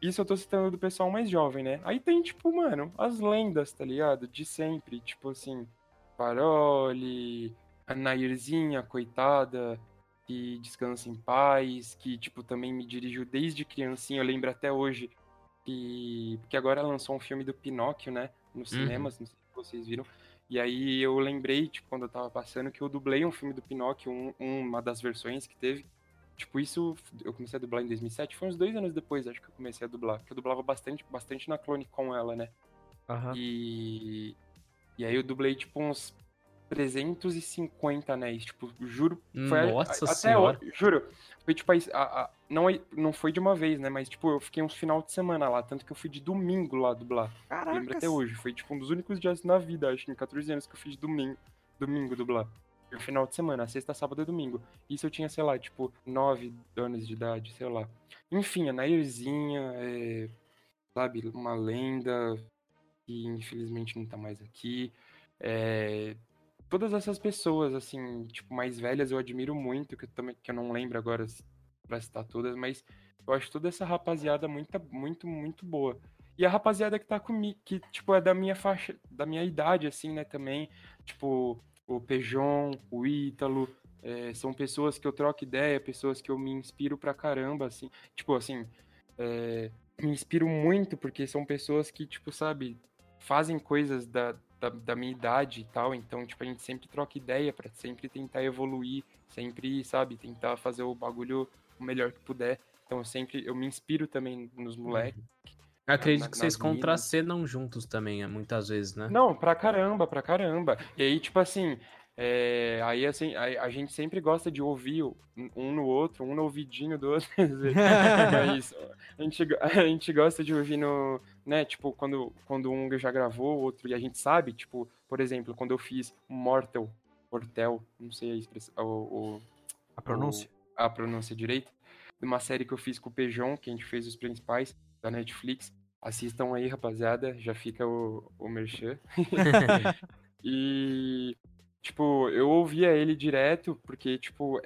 isso eu tô citando do pessoal mais jovem, né? Aí tem, tipo, mano, as lendas, tá ligado? De sempre, tipo assim, Paroli, a Nairzinha, coitada... que descansa em paz, que, tipo, também me dirigiu desde criancinha, eu lembro até hoje, que porque agora lançou um filme do Pinóquio, né, nos cinemas, não sei se vocês viram, e aí eu lembrei, tipo, quando eu tava passando, que eu dublei um filme do Pinóquio, uma das versões que teve, tipo, isso, eu comecei a dublar em 2007, foi uns 2 anos depois, acho que eu comecei a dublar, porque eu dublava bastante na Clone com ela, né, uhum. E aí eu dublei, tipo, uns 350 anéis, tipo, juro, foi nossa senhora. Até hoje, juro, foi tipo, não foi de uma vez, né, mas tipo, eu fiquei uns final de semana lá, tanto que eu fui de domingo lá dublar, lembro até hoje, foi tipo um dos únicos dias na vida, acho que em 14 anos que eu fiz domingo dublar, no final de semana, sexta, sábado e domingo, isso eu tinha, sei lá, tipo, 9 anos de idade, sei lá, enfim, a Nairzinha, sabe, uma lenda, que infelizmente não tá mais aqui, todas essas pessoas, assim, tipo, mais velhas eu admiro muito, que eu não lembro agora pra citar todas, mas eu acho toda essa rapaziada muito, muito, muito boa. E a rapaziada que tá comigo, que, tipo, é da minha faixa, da minha idade, assim, né, também, tipo, o Pejon, o Ítalo, são pessoas que eu troco ideia, pessoas que eu me inspiro pra caramba, assim, tipo, assim, me inspiro muito, porque são pessoas que, tipo, sabe, fazem coisas da minha idade e tal, então, tipo, a gente sempre troca ideia pra sempre tentar evoluir, sempre, sabe, tentar fazer o bagulho o melhor que puder, então eu me inspiro também nos moleques. Acredito que vocês contracenam juntos também, muitas vezes, né? Não, pra caramba, e aí, tipo assim, aí assim, a gente sempre gosta de ouvir um no outro, um no ouvidinho do outro, mas a gente gosta de ouvir no... Né, tipo, quando um já gravou, o outro, e a gente sabe, tipo, por exemplo, quando eu fiz Mortel, não sei a expressão, a pronúncia. A pronúncia direito, de uma série que eu fiz com o Pejon, que a gente fez os principais, da Netflix, assistam aí, rapaziada, já fica o merchan. E, tipo, eu ouvia ele direto, porque, tipo,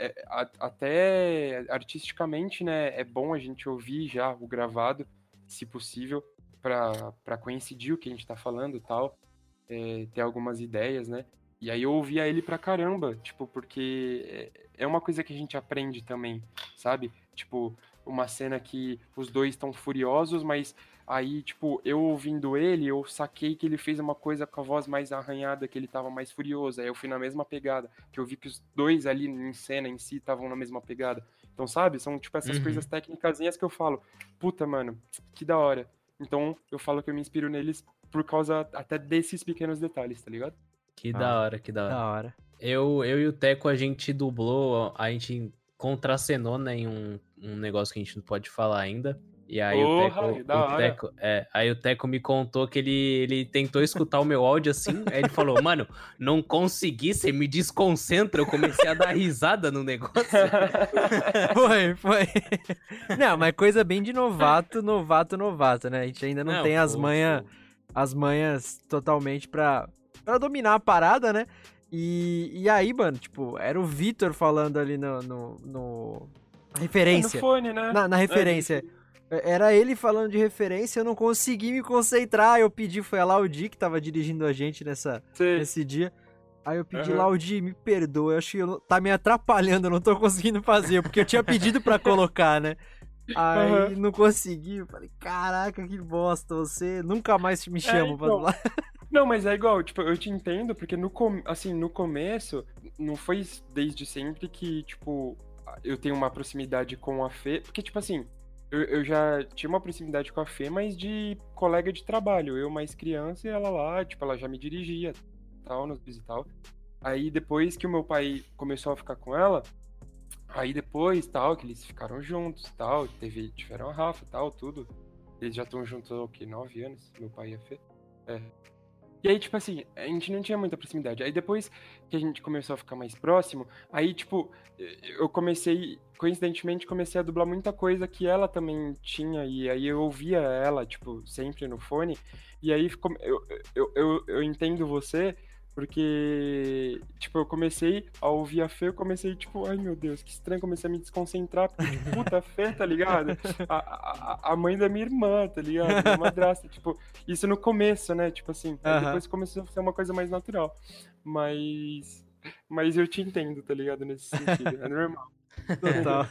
até artisticamente, né, é bom a gente ouvir já o gravado, se possível, pra coincidir o que a gente tá falando e tal, ter algumas ideias, né? E aí eu ouvia ele pra caramba, tipo, porque é uma coisa que a gente aprende também, sabe? Tipo, uma cena que os dois estão furiosos, mas aí, tipo, eu ouvindo ele, eu saquei que ele fez uma coisa com a voz mais arranhada, que ele tava mais furioso, aí eu fui na mesma pegada, que eu vi que os dois ali em cena em si estavam na mesma pegada. Então, sabe? São, tipo, essas coisas técnicazinhas que eu falo, puta, mano, que da hora. Então, eu falo que eu me inspiro neles por causa até desses pequenos detalhes, tá ligado? Que da hora, que da hora. Da hora. Eu e o Teco, a gente dublou, a gente contracenou, né, em um negócio que a gente não pode falar ainda. E aí, o Teco me contou que ele tentou escutar o meu áudio assim, aí ele falou, mano, não consegui, você me desconcentra, eu comecei a dar risada no negócio. foi. Não, mas coisa bem de novato, né? A gente ainda não tem as manhas totalmente pra dominar a parada, né? E aí, mano, tipo, era o Victor falando ali na referência. No fone, né? Na referência. Era ele falando de referência, eu não consegui me concentrar. Eu pedi, foi a Laudi que tava dirigindo a gente nesse dia. Aí eu pedi, Laudi, me perdoa, eu acho que tá me atrapalhando, eu não tô conseguindo fazer, porque eu tinha pedido pra colocar, né? Aí não consegui, eu falei, caraca, que bosta, você nunca mais me chama pra dublar. Não, mas é igual, tipo, eu te entendo, porque no começo, não foi desde sempre que, tipo, eu tenho uma proximidade com a Fê, porque, tipo assim, eu já tinha uma proximidade com a Fê, mas de colega de trabalho, eu mais criança e ela lá, tipo, ela já me dirigia, tal, nos e tal. Aí depois que o meu pai começou a ficar com ela, aí depois, tal, que eles ficaram juntos, tal, tiveram a Rafa, tal, tudo. Eles já estão juntos há, 9 anos, meu pai e a Fê. E aí, tipo assim, a gente não tinha muita proximidade. Aí depois que a gente começou a ficar mais próximo, aí, tipo, eu comecei, coincidentemente, a dublar muita coisa que ela também tinha. E aí eu ouvia ela, tipo, sempre no fone. E aí eu entendo você, porque, tipo, eu comecei a ouvir a Fê, eu comecei, tipo, ai meu Deus, que estranho, comecei a me desconcentrar, porque, tipo, puta, a Fê, tá ligado? A mãe da minha irmã, tá ligado? Minha madrasta, tipo, isso no começo, né? Tipo assim, aí depois começou a ser uma coisa mais natural. Mas eu te entendo, tá ligado? Nesse sentido, é normal. Total.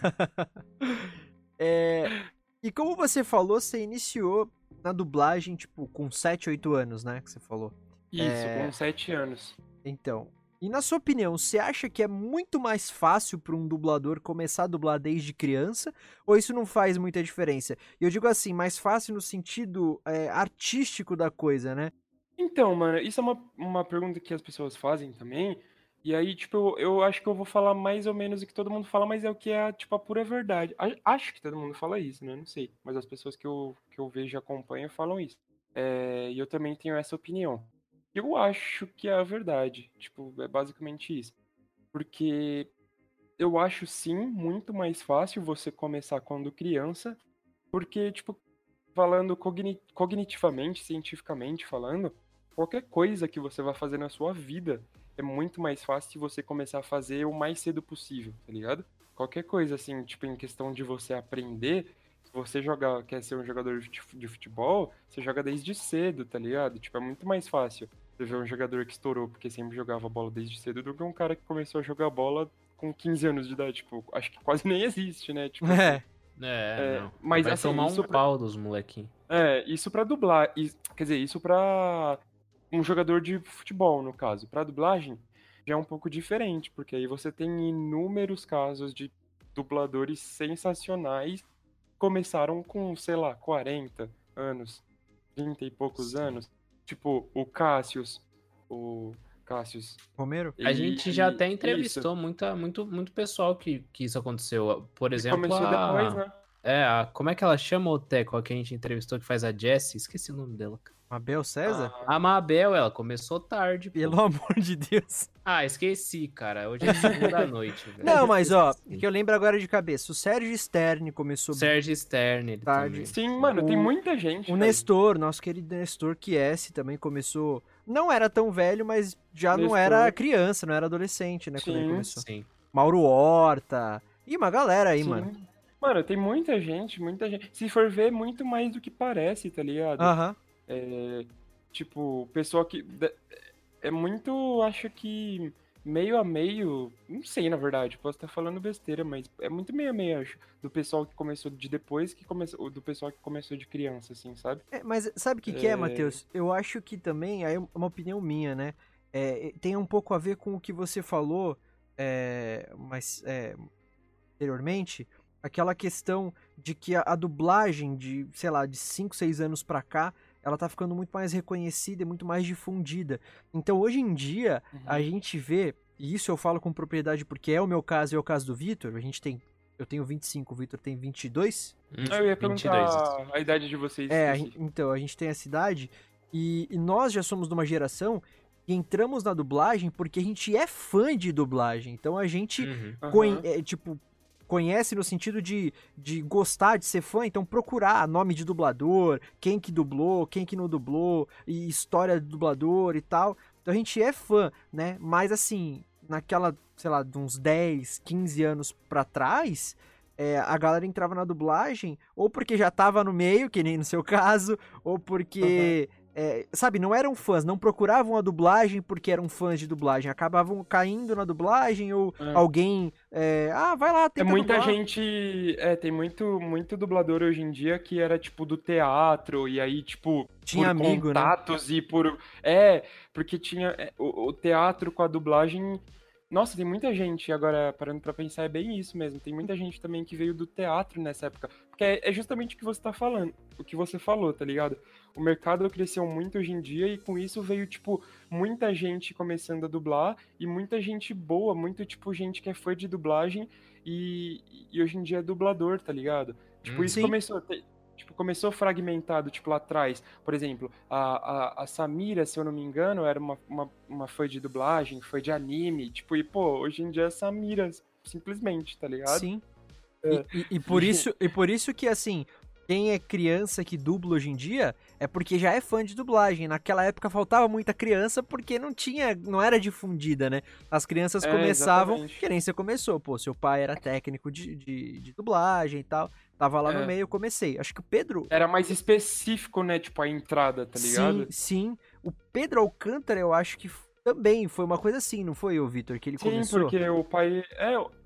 E como você falou, você iniciou na dublagem, tipo, com 7, 8 anos, né? Que você falou. Isso, com 7 anos. Então, e na sua opinião, você acha que é muito mais fácil para um dublador começar a dublar desde criança? Ou isso não faz muita diferença? E eu digo assim, mais fácil no sentido artístico da coisa, né? Então, mano, isso é uma pergunta que as pessoas fazem também. E aí, tipo, eu acho que eu vou falar mais ou menos o que todo mundo fala, mas é o que é, tipo, a pura verdade. Acho que todo mundo fala isso, né? Não sei. Mas as pessoas que eu vejo e acompanho falam isso. E eu também tenho essa opinião. Eu acho que é a verdade, tipo, é basicamente isso, porque eu acho, sim, muito mais fácil você começar quando criança, porque, tipo, falando cognitivamente, cientificamente falando, qualquer coisa que você vai fazer na sua vida é muito mais fácil você começar a fazer o mais cedo possível, tá ligado? Qualquer coisa, assim, tipo, em questão de você aprender, você quer ser um jogador de futebol, você joga desde cedo, tá ligado? Tipo, é muito mais fácil. Você vê um jogador que estourou porque sempre jogava bola desde cedo do que um cara que começou a jogar bola com 15 anos de idade. Tipo, acho que quase nem existe, né? Tipo, não. Mas vai assim, tomar um pau dos molequinhos. Isso pra dublar. Quer dizer, isso pra um jogador de futebol, no caso. Pra dublagem, já é um pouco diferente, porque aí você tem inúmeros casos de dubladores sensacionais começaram com, sei lá, 40 anos, 30 e poucos anos. Tipo, o Cássius Romero? A gente já até entrevistou muito pessoal que isso aconteceu. Por exemplo, começou depois, né? Como é que ela chama o Teco, que a gente entrevistou, que faz a Jessie? Esqueci o nome dela. Mabel César? A Mabel, ela começou tarde. Pelo amor de Deus. Ah, esqueci, cara. Hoje é segunda-noite. Não, mas ó, que eu lembro agora de cabeça. O Sérgio Stern começou... Sérgio Stern tarde. Sim, mano, tem muita gente. O Nestor, nosso querido Nestor, que também começou não era tão velho, mas já Nestor. Não era criança, não era adolescente, né? Sim, quando ele começou. Sim. Mauro Horta. Ih, uma galera aí, sim. mano. Mano, tem muita gente, muita gente. Se for ver, muito mais do que parece, tá ligado? Aham. É, tipo, pessoa que... É muito, acho que... meio a meio, não sei na verdade, posso estar falando besteira, mas é muito meio a meio, acho, do pessoal que começou de depois, que começou, do pessoal que começou de criança, assim, sabe? É, mas sabe o que é, Matheus? Eu acho que também, aí é uma opinião minha, né? É, tem um pouco a ver com o que você falou anteriormente, aquela questão de que a dublagem de, sei lá, de 5, 6 anos pra cá, ela tá ficando muito mais reconhecida e muito mais difundida. Então, hoje em dia, a gente vê, e isso eu falo com propriedade porque é o meu caso e é o caso do Victor, eu tenho 25, o Victor tem 22. Eu ia perguntar a idade de vocês. Então, a gente tem essa idade e nós já somos de uma geração que entramos na dublagem porque a gente é fã de dublagem. Então, a gente, conhece no sentido de gostar, de ser fã, então procurar nome de dublador, quem que dublou, quem que não dublou, e história do dublador e tal. Então a gente é fã, né? Mas assim, naquela, sei lá, de uns 10, 15 anos pra trás, a galera entrava na dublagem, ou porque já tava no meio, que nem no seu caso, ou porque... não eram fãs, não procuravam a dublagem porque eram fãs de dublagem, acabavam caindo na dublagem ou alguém, vai lá, tenta muita dublar. Gente, tem muito dublador hoje em dia que era, tipo, do teatro, e aí, tipo, tinha por amigo, contatos, né? E por... porque tinha o teatro com a dublagem... Nossa, tem muita gente, agora parando pra pensar, é bem isso mesmo, tem muita gente também que veio do teatro nessa época, porque é justamente o que você tá falando, o que você falou, tá ligado? O mercado cresceu muito hoje em dia e com isso veio, tipo, muita gente começando a dublar e muita gente boa, muito, tipo, gente que é fã de dublagem e hoje em dia é dublador, tá ligado? Tipo, isso começou... começou fragmentado, tipo, lá atrás. Por exemplo, a Samira, se eu não me engano, era uma fã de dublagem, fã de anime, tipo, e, pô, hoje em dia é Samira, simplesmente, tá ligado? Sim. E por isso que, assim, quem é criança que dubla hoje em dia é porque já é fã de dublagem. Naquela época faltava muita criança porque não era difundida, né? As crianças começavam, exatamente. Que nem você começou, pô, seu pai era técnico de dublagem e tal... Tava lá no meio, comecei. Acho que o Pedro... Era mais específico, né? Tipo, a entrada, tá ligado? Sim, sim. O Pedro Alcântara, eu acho que também foi uma coisa assim, não foi, o Victor, que ele começou? Sim, porque o pai...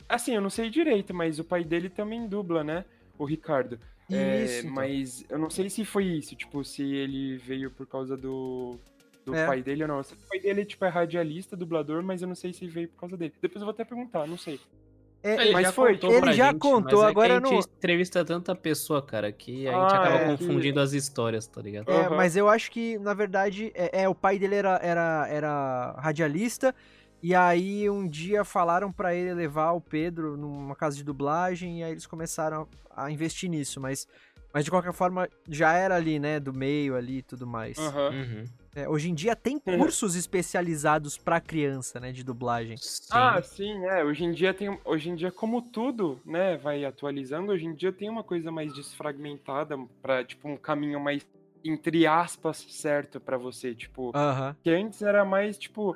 assim, eu não sei direito, mas o pai dele também dubla, né? O Ricardo. Isso. Então. Mas eu não sei se foi isso, tipo, se ele veio por causa do pai dele ou não. O pai dele, tipo, é radialista, dublador, mas eu não sei se veio por causa dele. Depois eu vou até perguntar, não sei. Ele já contou, agora eu não... A gente entrevista tanta pessoa, cara, que a gente acaba confundindo as histórias, tá ligado? Mas eu acho que, na verdade, o pai dele era radialista, e aí um dia falaram pra ele levar o Pedro numa casa de dublagem, e aí eles começaram a investir nisso, mas de qualquer forma já era ali, né, do meio ali e tudo mais. Hoje em dia tem cursos especializados pra criança, né, de dublagem. Sim. Hoje em dia, como tudo, né, vai atualizando, hoje em dia tem uma coisa mais desfragmentada pra, tipo, um caminho mais, entre aspas, certo pra você, tipo, que antes era mais, tipo,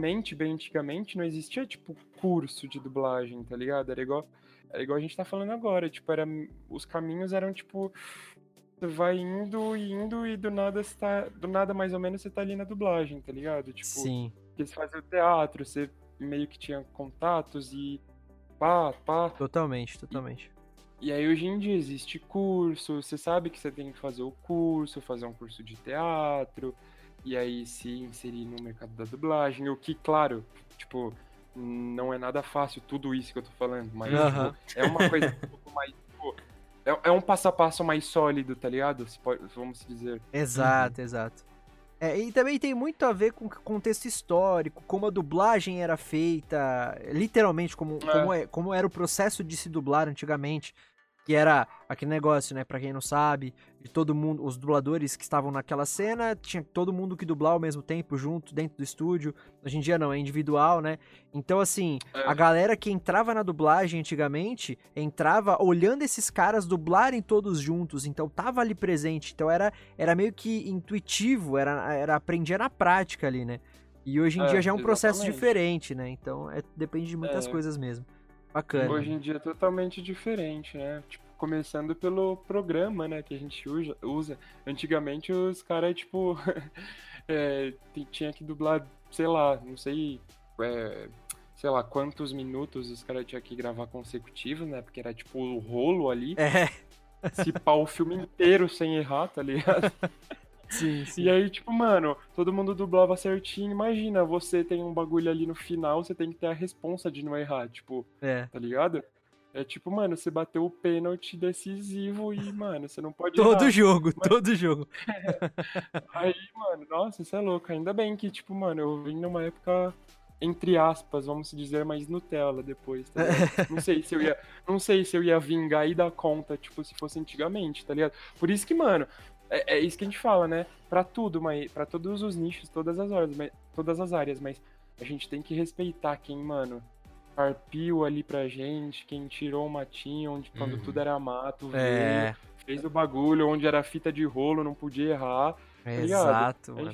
bem antigamente, não existia, tipo, curso de dublagem, tá ligado? Era igual a gente tá falando agora, tipo, os caminhos eram, tipo... vai indo e do nada mais ou menos você tá ali na dublagem, tá ligado? Tipo, sim. Porque você fazia o teatro, você meio que tinha contatos e pá. Totalmente. E aí hoje em dia existe curso, você sabe que você tem que fazer o curso, fazer um curso de teatro, e aí se inserir no mercado da dublagem, o que, claro, tipo, não é nada fácil tudo isso que eu tô falando, mas tipo, é uma coisa um pouco mais... É um passo a passo mais sólido, tá ligado? Vamos dizer. Exato. E também tem muito a ver com o contexto histórico, como a dublagem era feita, literalmente, como era o processo de se dublar antigamente. que era aquele negócio, né, pra quem não sabe, de todo mundo, os dubladores que estavam naquela cena, tinha todo mundo que dublar ao mesmo tempo, junto, dentro do estúdio. Hoje em dia não, é individual, né? Então, assim, a galera que entrava na dublagem antigamente, entrava olhando esses caras dublarem todos juntos, então tava ali presente, então era meio que intuitivo, era aprendia na prática ali, né? E hoje em dia já é um processo diferente, né? Então, depende de muitas coisas mesmo. Bacana. Hoje em dia é totalmente diferente, né? Tipo, começando pelo programa, né, que a gente usa. Antigamente os caras, tipo, tinha que dublar, sei lá quantos minutos os caras tinham que gravar consecutivos, né? Porque era, tipo, o rolo ali. Se pau o filme inteiro sem errar, tá ligado? Sim, sim. E aí, tipo, mano, todo mundo dublava certinho. Imagina, você tem um bagulho ali no final, você tem que ter a responsa de não errar, tipo, tá ligado? É tipo, mano, você bateu o pênalti decisivo e, mano, você não pode errar. Todo jogo. Aí, mano, nossa, isso é louco. Ainda bem que, tipo, mano, eu vim numa época, entre aspas, vamos dizer, mas Nutella depois, tá ligado? Não sei se eu ia vingar e dar conta, tipo, se fosse antigamente, tá ligado? Por isso que, mano... É isso que a gente fala, né? Pra tudo, mas pra todos os nichos, todas as áreas, mas a gente tem que respeitar quem, mano, arpiu ali pra gente, quem tirou o matinho, onde quando tudo era mato, veio, fez o bagulho, onde era fita de rolo, não podia errar. É, tá ligado? Exato, mano.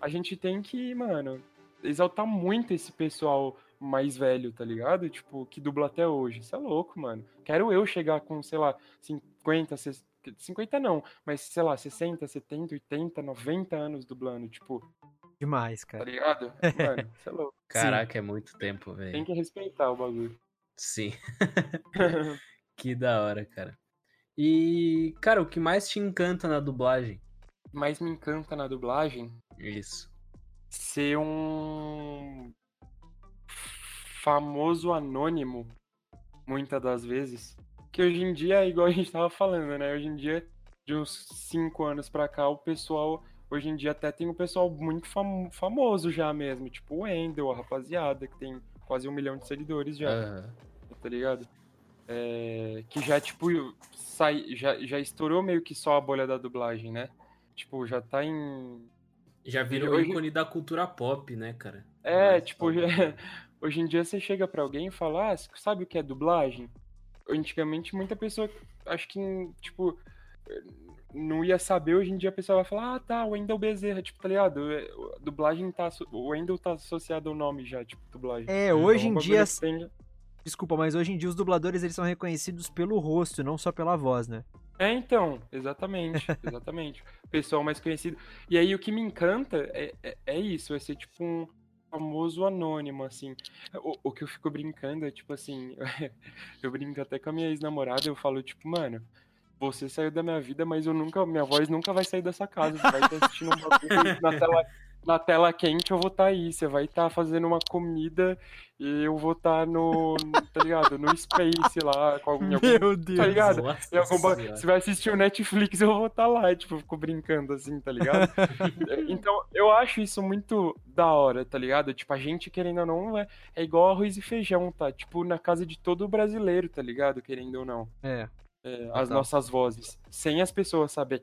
A gente tem que, mano, exaltar muito esse pessoal mais velho, tá ligado? Tipo, que dubla até hoje. Isso é louco, mano. Quero eu chegar com, sei lá, 50, 60. 50 não, mas sei lá, 60, 70, 80, 90 anos dublando, tipo... Demais, cara. Tá ligado? Mano, isso é louco. Caraca, sim. É muito tempo, velho. Tem que respeitar o bagulho. Sim. Que da hora, cara. E, cara, o que mais te encanta na dublagem? O que mais me encanta na dublagem? Isso. Ser um... famoso anônimo, muitas das vezes. Que hoje em dia é igual a gente tava falando, né? Hoje em dia, de uns 5 anos pra cá, o pessoal... Hoje em dia até tem um pessoal muito famoso já mesmo. Tipo o Wendel, a rapaziada, que tem quase 1 milhão de seguidores já. Tá ligado? Que já, tipo, já estourou meio que só a bolha da dublagem, né? Tipo, já tá em... Já virou ícone da cultura pop, né, cara? Tipo, hoje em dia você chega pra alguém e fala, ah, sabe o que é dublagem? Antigamente, muita pessoa, acho que, tipo, não ia saber. Hoje em dia a pessoa vai falar, ah, tá, Wendel Bezerra, tipo, tá ligado? Dublagem tá... O Wendel tá associado ao nome já, tipo, dublagem. Hoje em dia... Desculpa, mas hoje em dia os dubladores, eles são reconhecidos pelo rosto, não só pela voz, né? Então, exatamente. O pessoal mais conhecido. E aí, o que me encanta é isso, é ser, tipo, um... famoso anônimo, assim. O que eu fico brincando é, tipo assim, eu brinco até com a minha ex-namorada, eu falo, tipo, mano, você saiu da minha vida, mas minha voz nunca vai sair dessa casa, você vai estar assistindo um bagulho na tela quente, eu vou estar aí, você vai estar fazendo uma comida e eu vou estar no, tá ligado, no Space lá, com algum, meu Deus, tá ligado? Você vai assistir o Netflix, eu vou estar lá, tipo, eu fico brincando assim, tá ligado? Então, eu acho isso muito da hora, tá ligado? Tipo, a gente, querendo ou não, é igual arroz e feijão, tá? Tipo, na casa de todo brasileiro, tá ligado? Querendo ou não. As nossas vozes. Sem as pessoas saber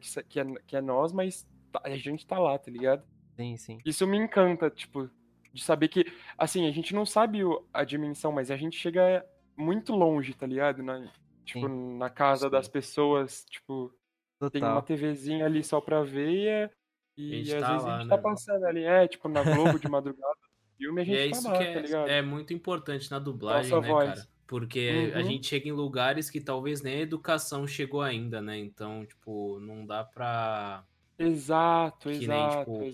que é nós, mas a gente tá lá, tá ligado? Sim, sim. Isso me encanta, tipo, de saber que, assim, a gente não sabe a dimensão, mas a gente chega muito longe, tá ligado? Na casa das pessoas, tipo, Total. Tem uma TVzinha ali só pra ver e às vezes a gente tá passando ali, tipo, na Globo de madrugada, filme, a gente tá isso lá, tá ligado? É muito importante na dublagem, nossa, né, voz. Cara? Porque a gente chega em lugares que talvez nem a educação chegou ainda, né? Então, tipo, não dá pra... Exato.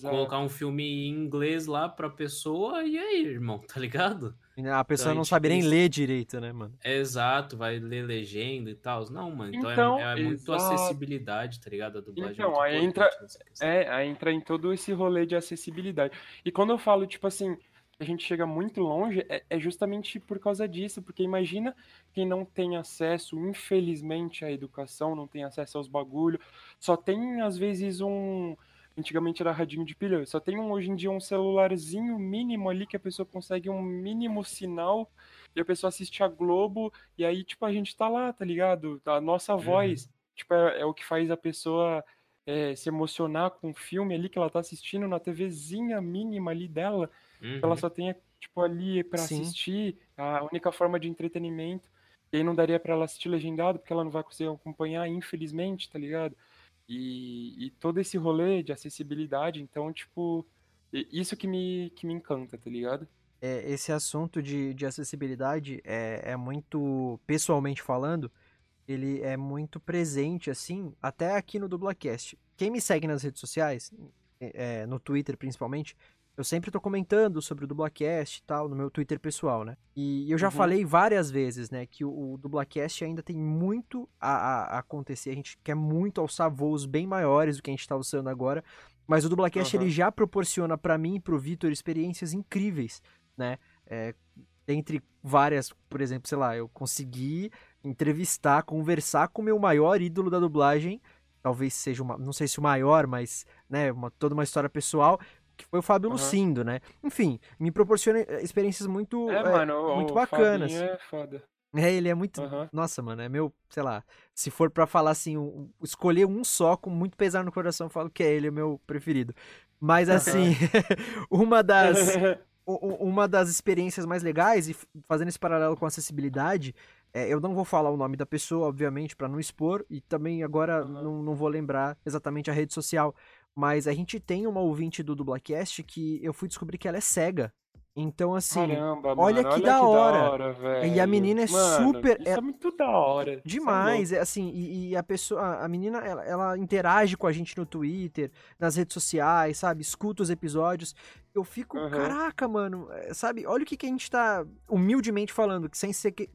Colocar um filme em inglês lá pra pessoa, e aí, irmão, tá ligado? A pessoa então, não sabe nem ler direito, né, mano? Exato, vai ler legenda e tal. Não, mano, então é muito acessibilidade, tá ligado? A dublagem então, é muito aí entra em todo esse rolê de acessibilidade. E quando eu falo, tipo assim, a gente chega muito longe, é justamente por causa disso, porque imagina quem não tem acesso, infelizmente, à educação, não tem acesso aos bagulhos, só tem, às vezes, Antigamente era radinho de pilha. Só tem hoje em dia um celularzinho mínimo ali que a pessoa consegue um mínimo sinal e a pessoa assiste a Globo e aí, tipo, a gente tá lá, tá ligado? A nossa voz, tipo, é o que faz a pessoa se emocionar com o filme ali que ela tá assistindo na TVzinha mínima ali dela. Ela só tem, tipo, ali pra assistir, a única forma de entretenimento. E aí não daria pra ela assistir legendado, porque ela não vai conseguir acompanhar, infelizmente, tá ligado? E todo esse rolê de acessibilidade, então, tipo, isso que me encanta, tá ligado? Esse assunto de acessibilidade é muito, pessoalmente falando, ele é muito presente, assim, até aqui no Dublacast. Quem me segue nas redes sociais, no Twitter principalmente, eu sempre tô comentando sobre o Dublacast e tal, no meu Twitter pessoal, né? E eu já falei várias vezes, né, que o Dublacast ainda tem muito a acontecer, a gente quer muito alçar voos bem maiores do que a gente tá alçando agora, mas o Dublacast, ele já proporciona pra mim e pro Victor experiências incríveis, né? Entre várias, por exemplo, sei lá, eu consegui entrevistar, conversar com o meu maior ídolo da dublagem, talvez seja, não sei se o maior, mas, né, toda uma história pessoal, que foi o Fábio Lucindo, né? Enfim, me proporciona experiências muito, mano, muito bacanas. Fabinho é foda. Ele é muito... Nossa, mano, é meu, sei lá, se for pra falar assim, escolher um só com muito pesar no coração, eu falo que ele é meu preferido. Mas assim, uma das experiências mais legais, e fazendo esse paralelo com acessibilidade, eu não vou falar o nome da pessoa, obviamente, pra não expor, e também agora não vou lembrar exatamente a rede social. Mas a gente tem uma ouvinte do Dublacast que eu fui descobrir que ela é cega. Então, assim, caramba, olha, mano, que da hora, velho. E a menina é, mano, super... Isso é muito da hora. Demais, assim, e a pessoa, a menina, ela interage com a gente no Twitter, nas redes sociais, sabe? Escuta os episódios. Eu fico, caraca, mano, sabe? Olha o que a gente tá, humildemente falando, sem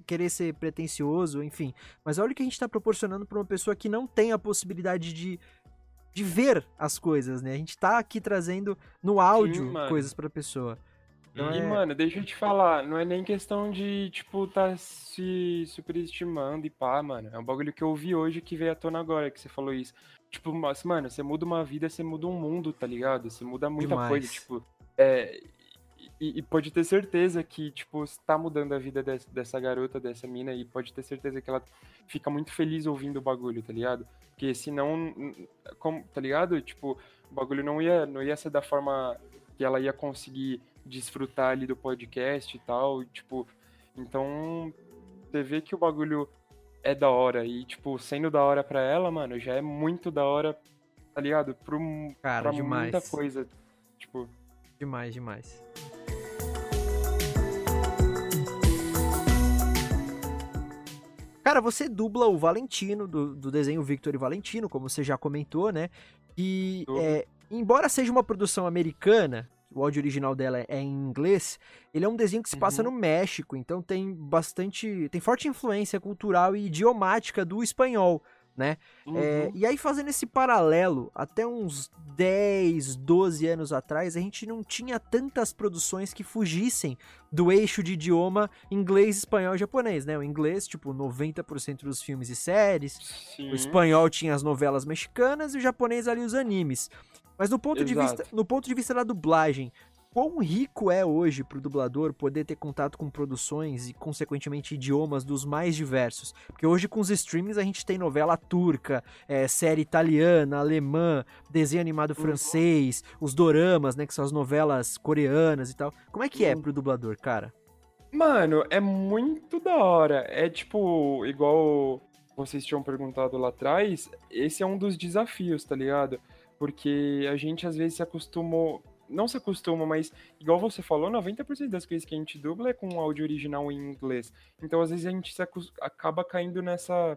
querer ser pretencioso, enfim. Mas olha o que a gente tá proporcionando pra uma pessoa que não tem a possibilidade de ver as coisas, né? A gente tá aqui trazendo no áudio, sim, coisas pra pessoa. Não e, mano, deixa eu te falar, não é nem questão de, tipo, tá se superestimando e pá, mano. É um bagulho que eu ouvi hoje que veio à tona agora, que você falou isso. Tipo, mas, mano, você muda uma vida, você muda um mundo, tá ligado? Você muda muita coisa, tipo... E pode ter certeza que, tipo, você tá mudando a vida dessa garota, dessa mina, e pode ter certeza que ela fica muito feliz ouvindo o bagulho, tá ligado? Porque senão, tá ligado? Tipo, o bagulho não ia ser da forma que ela ia conseguir desfrutar ali do podcast e tal, e, tipo, então, você vê que o bagulho é da hora, e, tipo, sendo da hora pra ela, mano, já é muito da hora, tá ligado? Pra muita coisa, tipo... Demais. Cara, você dubla o Valentino, do desenho Victor e Valentino, como você já comentou, né? E, embora seja uma produção americana, o áudio original dela é em inglês, ele é um desenho que se passa no México, então tem forte influência cultural e idiomática do espanhol, né? E aí, fazendo esse paralelo, até uns 10, 12 anos atrás, a gente não tinha tantas produções que fugissem do eixo de idioma inglês, espanhol e japonês, né? O inglês, tipo, 90% dos filmes e séries, sim. O espanhol tinha as novelas mexicanas e o japonês ali os animes. Mas no ponto de vista da dublagem, quão rico é hoje pro dublador poder ter contato com produções e, consequentemente, idiomas dos mais diversos? Porque hoje, com os streamings, a gente tem novela turca, série italiana, alemã, desenho animado francês, os doramas, né, que são as novelas coreanas e tal. Como é que é pro dublador, cara? Mano, é muito da hora. É tipo, igual vocês tinham perguntado lá atrás, esse é um dos desafios, tá ligado? Porque a gente, às vezes, não se acostuma, mas igual você falou, 90% das coisas que a gente dubla é com áudio original em inglês. Então, às vezes, a gente acaba caindo nessa,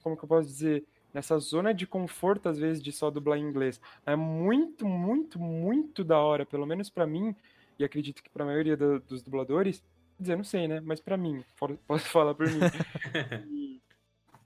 como que eu posso dizer, nessa zona de conforto, às vezes, de só dublar em inglês. É muito, muito, muito da hora, pelo menos pra mim, e acredito que pra maioria dos dubladores, quer dizer, não sei, né, mas pra mim, posso falar pra mim.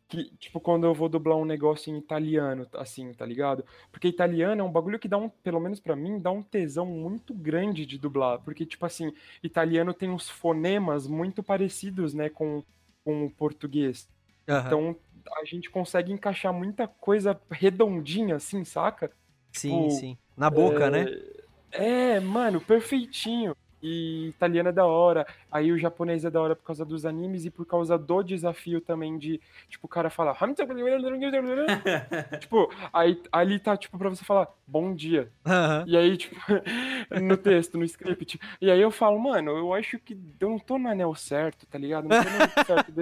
Que, tipo, quando eu vou dublar um negócio em italiano, assim, tá ligado? Porque italiano é um bagulho que pelo menos pra mim, dá um tesão muito grande de dublar. Porque, tipo assim, italiano tem uns fonemas muito parecidos, né, com o português. Então, a gente consegue encaixar muita coisa redondinha, assim, saca? Sim, sim. Na boca, né? É, mano, perfeitinho. E italiano é da hora. Aí o japonês é da hora por causa dos animes e por causa do desafio também de, tipo, o cara falar... tipo, aí ali tá, tipo, pra você falar, bom dia. Uh-huh. E aí, tipo, no texto, no script. E aí eu falo, mano, eu acho que eu não tô no anel certo, tá ligado? Não tô no anel certo,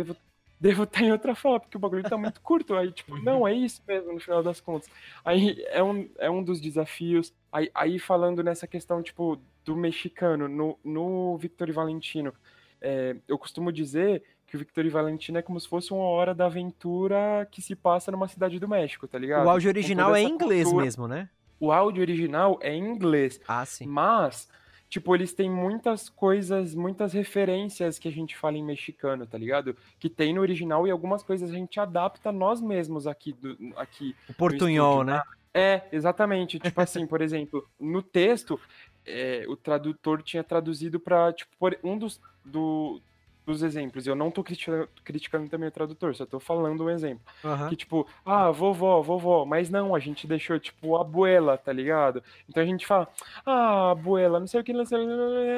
devo estar em outra forma, porque o bagulho tá muito curto. Aí, tipo, não, é isso mesmo, no final das contas. Aí é um dos desafios. Aí falando nessa questão, tipo, do mexicano, no Victor e Valentino, eu costumo dizer que o Victor e Valentino é como se fosse uma hora da aventura que se passa numa cidade do México, tá ligado? O áudio original é em inglês cultura. Mesmo, né? O áudio original é em inglês. Ah, sim. Mas... tipo, eles têm muitas coisas, muitas referências que a gente fala em mexicano, tá ligado? Que tem no original e algumas coisas a gente adapta nós mesmos aqui. O portunhol, né? É, exatamente. Tipo assim, por exemplo, no texto, o tradutor tinha traduzido pra, tipo, dos exemplos. Eu não tô criticando também o tradutor, só tô falando um exemplo. Uhum. Que tipo, ah, vovó, mas não, a gente deixou tipo abuela, tá ligado? Então a gente fala, ah, abuela, não sei o que,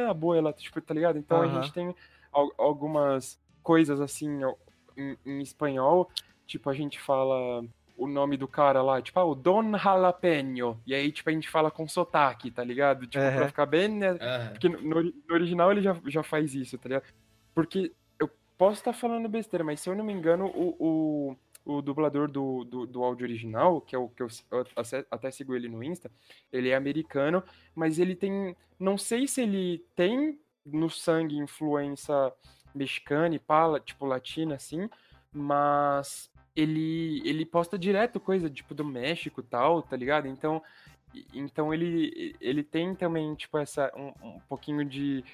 abuela, tipo, tá ligado? Então uhum. A gente tem algumas coisas assim em espanhol, tipo a gente fala o nome do cara lá, tipo, ah, o Don Jalapeño, e aí, tipo, a gente fala com sotaque, tá ligado? Tipo, uhum. Pra ficar bem, né? Uhum. Porque no original ele já faz isso, tá ligado? Porque eu posso estar falando besteira, mas se eu não me engano, o dublador do áudio original, que é o que eu até sigo ele no Insta, ele é americano, mas ele tem... não sei se ele tem no sangue influência mexicana e pala, tipo latina, assim, mas ele posta direto coisa, tipo, do México e tal, tá ligado? Então ele tem também, tipo, essa um pouquinho de...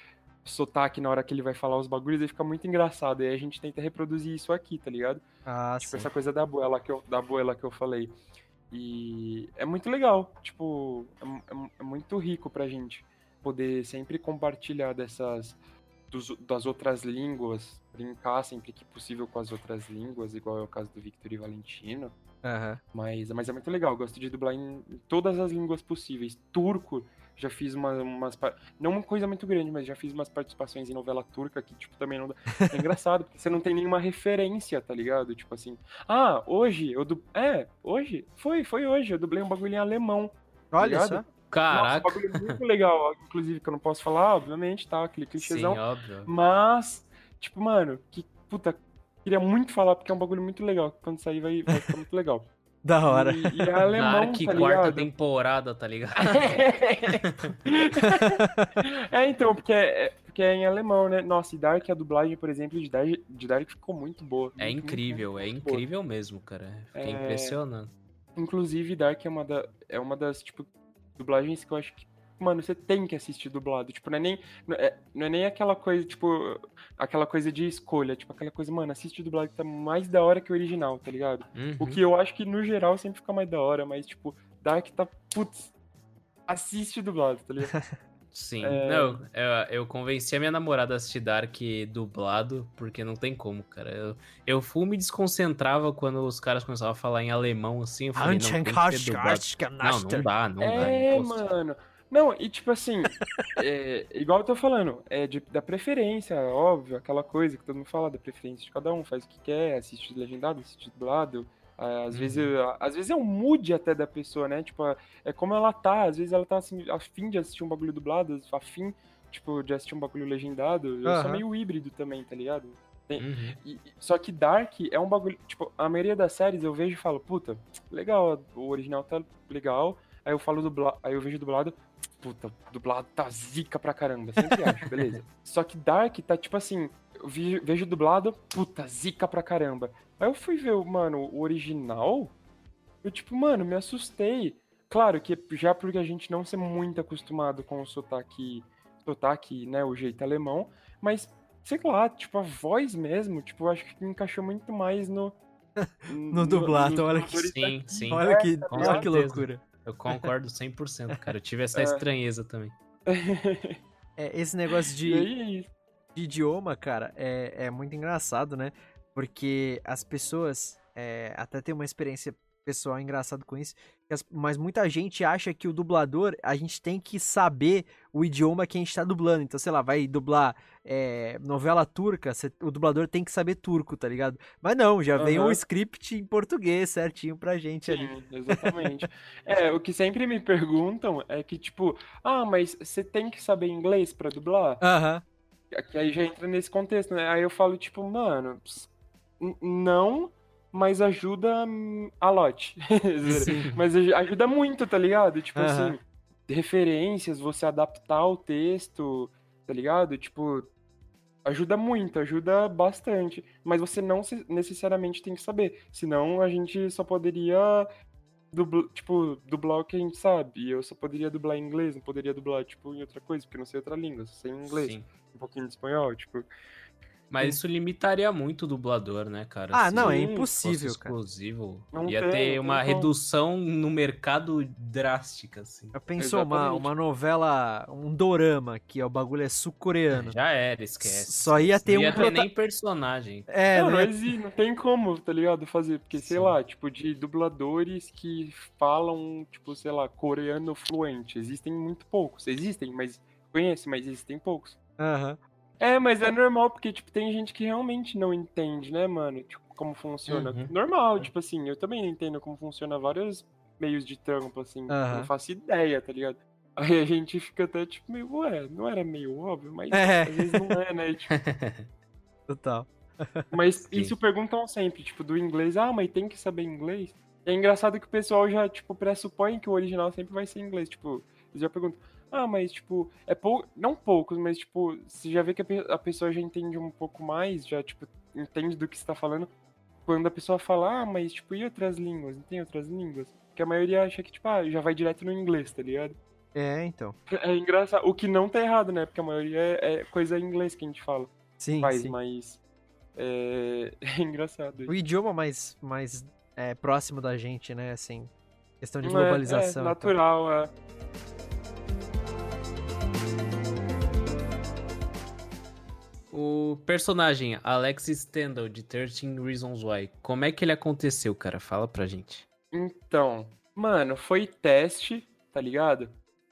sotaque na hora que ele vai falar os bagulhos, aí fica muito engraçado, e aí a gente tenta reproduzir isso aqui, tá ligado? Ah, tipo, sim. Essa coisa da abuela que eu falei. E é muito legal, tipo, é muito rico pra gente poder sempre compartilhar das outras línguas, brincar sempre que possível com as outras línguas, igual é o caso do Victor e Valentino. Uhum. Mas é muito legal, eu gosto de dublar em todas as línguas possíveis. Turco, já fiz umas... não uma coisa muito grande, mas já fiz umas participações em novela turca que, tipo, também não dá... É engraçado, porque você não tem nenhuma referência, tá ligado? Tipo assim... ah, hoje eu... hoje? Foi hoje. Eu dublei um bagulho em alemão. Olha só. Caraca. Nossa, um bagulho muito legal, inclusive, que eu não posso falar, obviamente, tá? Aquele clichêzão. Sim, óbvio. Mas, tipo, mano, que puta... queria muito falar, porque é um bagulho muito legal. Quando sair vai ficar muito legal. Da hora. E alemão, que tá quarta ligado? Temporada, tá ligado? Então, porque é em alemão, né? Nossa, e Dark, a dublagem, por exemplo, de Dark ficou muito boa. É muito, incrível, muito, muito, muito incrível mesmo, cara. Fiquei impressionado. Inclusive, Dark é uma das, tipo, dublagens que eu acho que, mano, você tem que assistir dublado. Tipo, não é nem aquela coisa, tipo, aquela coisa de escolha. Tipo, aquela coisa, mano, assiste dublado que tá mais da hora que o original, tá ligado? Uhum. O que eu acho que, no geral, sempre fica mais da hora. Mas, tipo, Dark tá, putz, assiste dublado, tá ligado? Sim. Não, eu convenci a minha namorada a assistir Dark dublado, porque não tem como, cara. Eu fui me desconcentrava quando os caras começavam a falar em alemão, assim. Eu falei, não, tem que ser dublado. Não dá. Mano... não, e tipo assim, igual eu tô falando, da preferência, óbvio, aquela coisa que todo mundo fala, da preferência de cada um, faz o que quer, assiste legendado, assiste dublado, às vezes é um mood até da pessoa, né, tipo, é como ela tá, às vezes ela tá assim, afim de assistir um bagulho dublado, afim, tipo, de assistir um bagulho legendado, eu sou meio híbrido também, tá ligado? Uhum. Só que Dark é um bagulho, tipo, a maioria das séries eu vejo e falo, puta, legal, o original tá legal, aí eu falo aí eu vejo dublado, puta, dublado tá zica pra caramba, sempre acho, beleza. Só que Dark tá tipo assim, eu vejo dublado, puta, zica pra caramba. Aí eu fui ver, mano, o original, eu tipo, mano, me assustei. Claro que já porque a gente não ser muito acostumado com o sotaque, né, o jeito alemão, mas, sei lá, tipo, a voz mesmo, tipo, eu acho que me encaixou muito mais no dublado, olha que sim, sim. Olha que loucura. Eu concordo 100%, cara. Eu tive essa estranheza também. Esse negócio de idioma, cara, é muito engraçado, né? Porque as pessoas até tem uma experiência pessoal engraçado com isso, mas muita gente acha que o dublador, a gente tem que saber o idioma que a gente tá dublando. Então, sei lá, vai dublar novela turca, o dublador tem que saber turco, tá ligado? Mas não, já vem um script em português certinho pra gente. Sim, ali. Exatamente. O que sempre me perguntam é que, tipo, mas você tem que saber inglês pra dublar? Que aí já entra nesse contexto, né? Aí eu falo, tipo, mano, não, mas ajuda a lot. Mas ajuda muito, tá ligado? Tipo assim, referências, você adaptar o texto, tá ligado? Tipo, ajuda muito, ajuda bastante. Mas você não necessariamente tem que saber. Senão a gente só poderia dublar o que a gente sabe. Eu só poderia dublar em inglês, não poderia dublar, tipo, em outra coisa, porque não sei outra língua, só sei em inglês. Sim. Um pouquinho de espanhol, tipo... Mas isso limitaria muito o dublador, né, cara? Se não, é impossível, cara. Exclusivo, não ia ter uma redução no mercado drástica, assim. Já pensou uma novela, um dorama, que o bagulho é sul-coreano. Já era, esquece. Só ia ter nem personagem. Não tem como, tá ligado, fazer, porque, sei lá, tipo, de dubladores que falam, tipo, sei lá, coreano fluente. Existem muito poucos. Existem, mas conheço, mas existem poucos. Mas é normal, porque, tipo, tem gente que realmente não entende, né, mano, tipo, como funciona. Normal, tipo assim, eu também não entendo como funciona vários meios de trampo, assim, não faço ideia, tá ligado? Aí a gente fica até, tipo, meio, não era meio óbvio, mas às vezes não é, né, tipo... Total. Mas isso perguntam sempre, tipo, do inglês, mas tem que saber inglês? É engraçado que o pessoal já, tipo, pressupõe que o original sempre vai ser inglês, tipo, eles já perguntam... mas, tipo, não poucos, mas, tipo, você já vê que a pessoa já entende um pouco mais, já, tipo, entende do que você tá falando, quando a pessoa fala, mas, tipo, e outras línguas? Não tem outras línguas? Porque a maioria acha que, tipo, já vai direto no inglês, tá ligado? Então. É engraçado, o que não tá errado, né, porque a maioria é coisa em inglês que a gente fala. Sim. Mas é engraçado. O idioma mais próximo da gente, né, assim, questão de globalização. Natural, O personagem Alex Stendhal, de 13 Reasons Why, como é que ele aconteceu, cara? Fala pra gente. Então, mano, foi teste, tá ligado?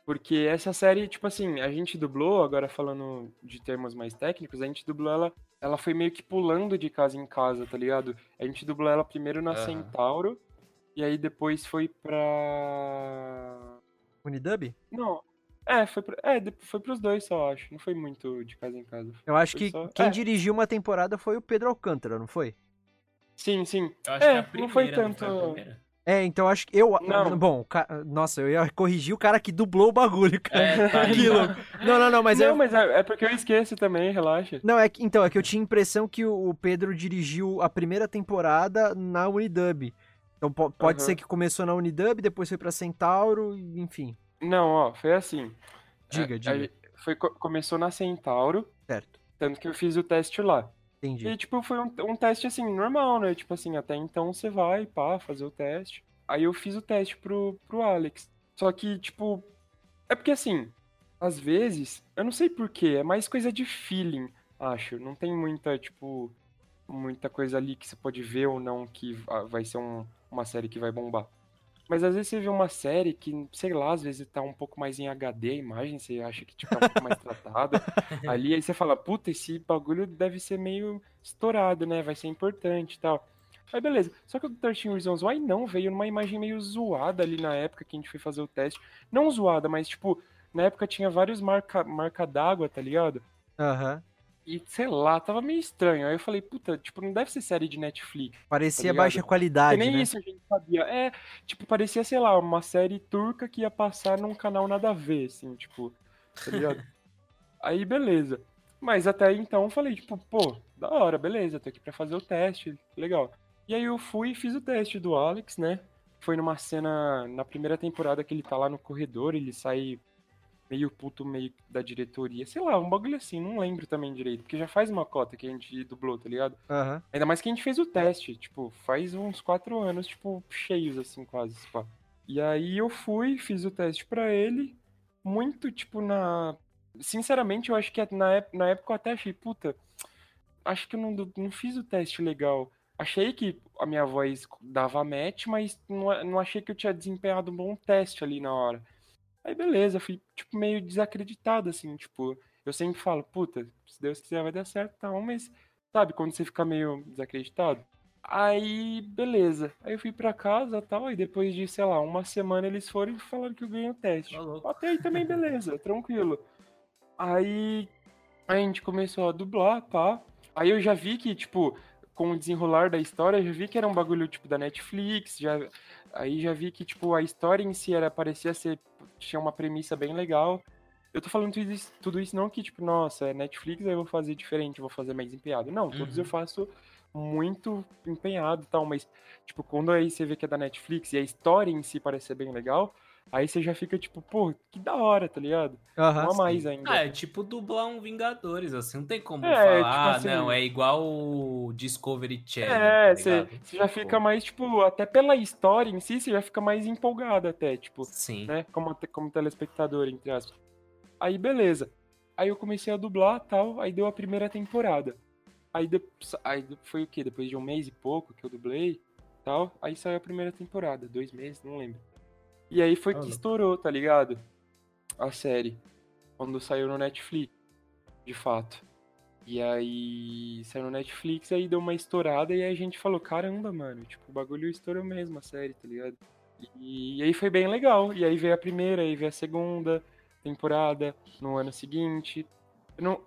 Porque essa série, tipo assim, a gente dublou, agora falando de termos mais técnicos, a gente dublou ela foi meio que pulando de casa em casa, tá ligado? A gente dublou ela primeiro na Centauro, e aí depois foi pra... Unidub? Não. Foi pros dois só, acho. Não foi muito de casa em casa. Eu acho que quem dirigiu uma temporada foi o Pedro Alcântara, não foi? Sim. Eu acho que a primeira, não foi tanto... Não foi a então acho que eu... Não. Bom, nossa, eu ia corrigir o cara que dublou o bagulho, cara. Não, mas... Não, mas é porque eu esqueço também, relaxa. Não, é que eu tinha a impressão que o Pedro dirigiu a primeira temporada na Unidub. Então pode ser que começou na Unidub, depois foi pra Centauro, enfim... Não, foi assim. Diga. Começou na Centauro. Certo. Tanto que eu fiz o teste lá. Entendi. E, tipo, foi um teste, assim, normal, né? Tipo assim, até então você vai, pá, fazer o teste. Aí eu fiz o teste pro Alex. Só que, tipo... É porque, assim, às vezes... Eu não sei porquê, é mais coisa de feeling, acho. Não tem muita, tipo... Muita coisa ali que você pode ver ou não que vai ser uma série que vai bombar. Mas às vezes você vê uma série que, sei lá, às vezes tá um pouco mais em HD a imagem, você acha que tipo, tá um pouco mais tratada ali, aí você fala, puta, esse bagulho deve ser meio estourado, né, vai ser importante e tal. Aí beleza, só que o 13 Reasons Why não, veio numa imagem meio zoada ali na época que a gente foi fazer o teste. Não zoada, mas tipo, na época tinha vários marca d'água, tá ligado? E, sei lá, tava meio estranho. Aí eu falei, puta, tipo, não deve ser série de Netflix. Parecia tá baixa qualidade, nem né? Isso a gente sabia. Tipo, parecia, sei lá, uma série turca que ia passar num canal nada a ver, assim, tipo, tá ligado? Aí, beleza. Mas até então eu falei, tipo, pô, da hora, beleza, tô aqui pra fazer o teste, legal. E aí eu fui e fiz o teste do Alex, né? Foi numa cena, na primeira temporada que ele tá lá no corredor, ele sai... meio puto, meio da diretoria, sei lá, um bagulho assim, não lembro também direito, porque já faz uma cota que a gente dublou, tá ligado? Ainda mais que a gente fez o teste, tipo, faz uns 4 anos, tipo, cheios, assim, quase, pá. E aí eu fui, fiz o teste pra ele, muito, tipo, sinceramente, eu acho que na época eu até achei, puta, acho que eu não fiz o teste legal, Achei que a minha voz dava match, mas não achei que eu tinha desempenhado um bom teste ali na hora. Aí beleza, eu fui tipo, meio desacreditado, assim, tipo... Eu sempre falo, puta, se Deus quiser vai dar certo e tal, mas... Sabe, quando você fica meio desacreditado? Aí, beleza. Aí eu fui pra casa e tal, e depois de, sei lá, uma semana eles foram e falaram que eu ganhei o teste. Até aí também, beleza, tranquilo. Aí a gente começou a dublar, pá. Aí eu já vi que, tipo... com o desenrolar da história, eu já vi que era um bagulho, tipo, da Netflix, aí já vi que, tipo, a história em si parecia ser, tinha uma premissa bem legal. Eu tô falando tudo isso não que, tipo, nossa, é Netflix, aí eu vou fazer diferente, vou fazer mais empenhado. Não, todos eu faço muito empenhado e tal, mas, tipo, quando aí você vê que é da Netflix e a história em si parece ser bem legal... Aí você já fica tipo, pô, que da hora, tá ligado? Não mais ainda. É, tipo dublar um Vingadores, assim, não tem como falar, tipo assim, não, é igual o Discovery Channel. É, você já fica mais, tipo, até pela história em si, você já fica mais empolgado até, tipo, sim, né? Como telespectador, entre aspas. Aí, beleza. Aí eu comecei a dublar e tal, aí deu a primeira temporada. Aí foi o quê? Depois de um mês e pouco que eu dublei tal, aí saiu a primeira temporada, 2 meses, não lembro. E aí foi que estourou, tá ligado? A série. Quando saiu no Netflix, de fato. E aí saiu no Netflix, aí deu uma estourada e aí a gente falou, caramba, mano, tipo, o bagulho estourou mesmo, a série, tá ligado? E aí foi bem legal. E aí veio a primeira, aí veio a segunda temporada, no ano seguinte. Não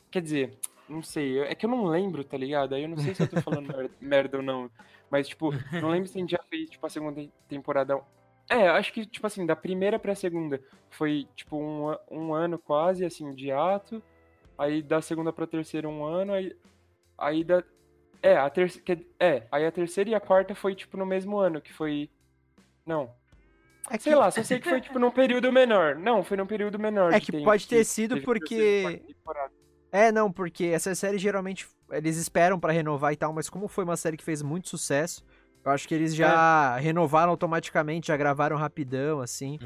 sei, é que eu não lembro, tá ligado? Aí eu não sei se eu tô falando merda ou não. Mas, tipo, não lembro se a gente já fez, tipo, a segunda temporada... É, acho que, tipo assim, da primeira pra segunda foi, tipo, um ano quase, assim, de ato. Aí da segunda pra terceira, um ano. Aí da... É, a terceira... É, aí a terceira e a quarta foi, tipo, no mesmo ano, que foi... Não. É que... Sei lá, só sei que foi, tipo, num período menor. Não, foi num período menor. É que pode ter sido porque... É, não, porque essa série, geralmente, eles esperam pra renovar e tal, mas como foi uma série que fez muito sucesso... Eu acho que eles já renovaram automaticamente, já gravaram rapidão, assim.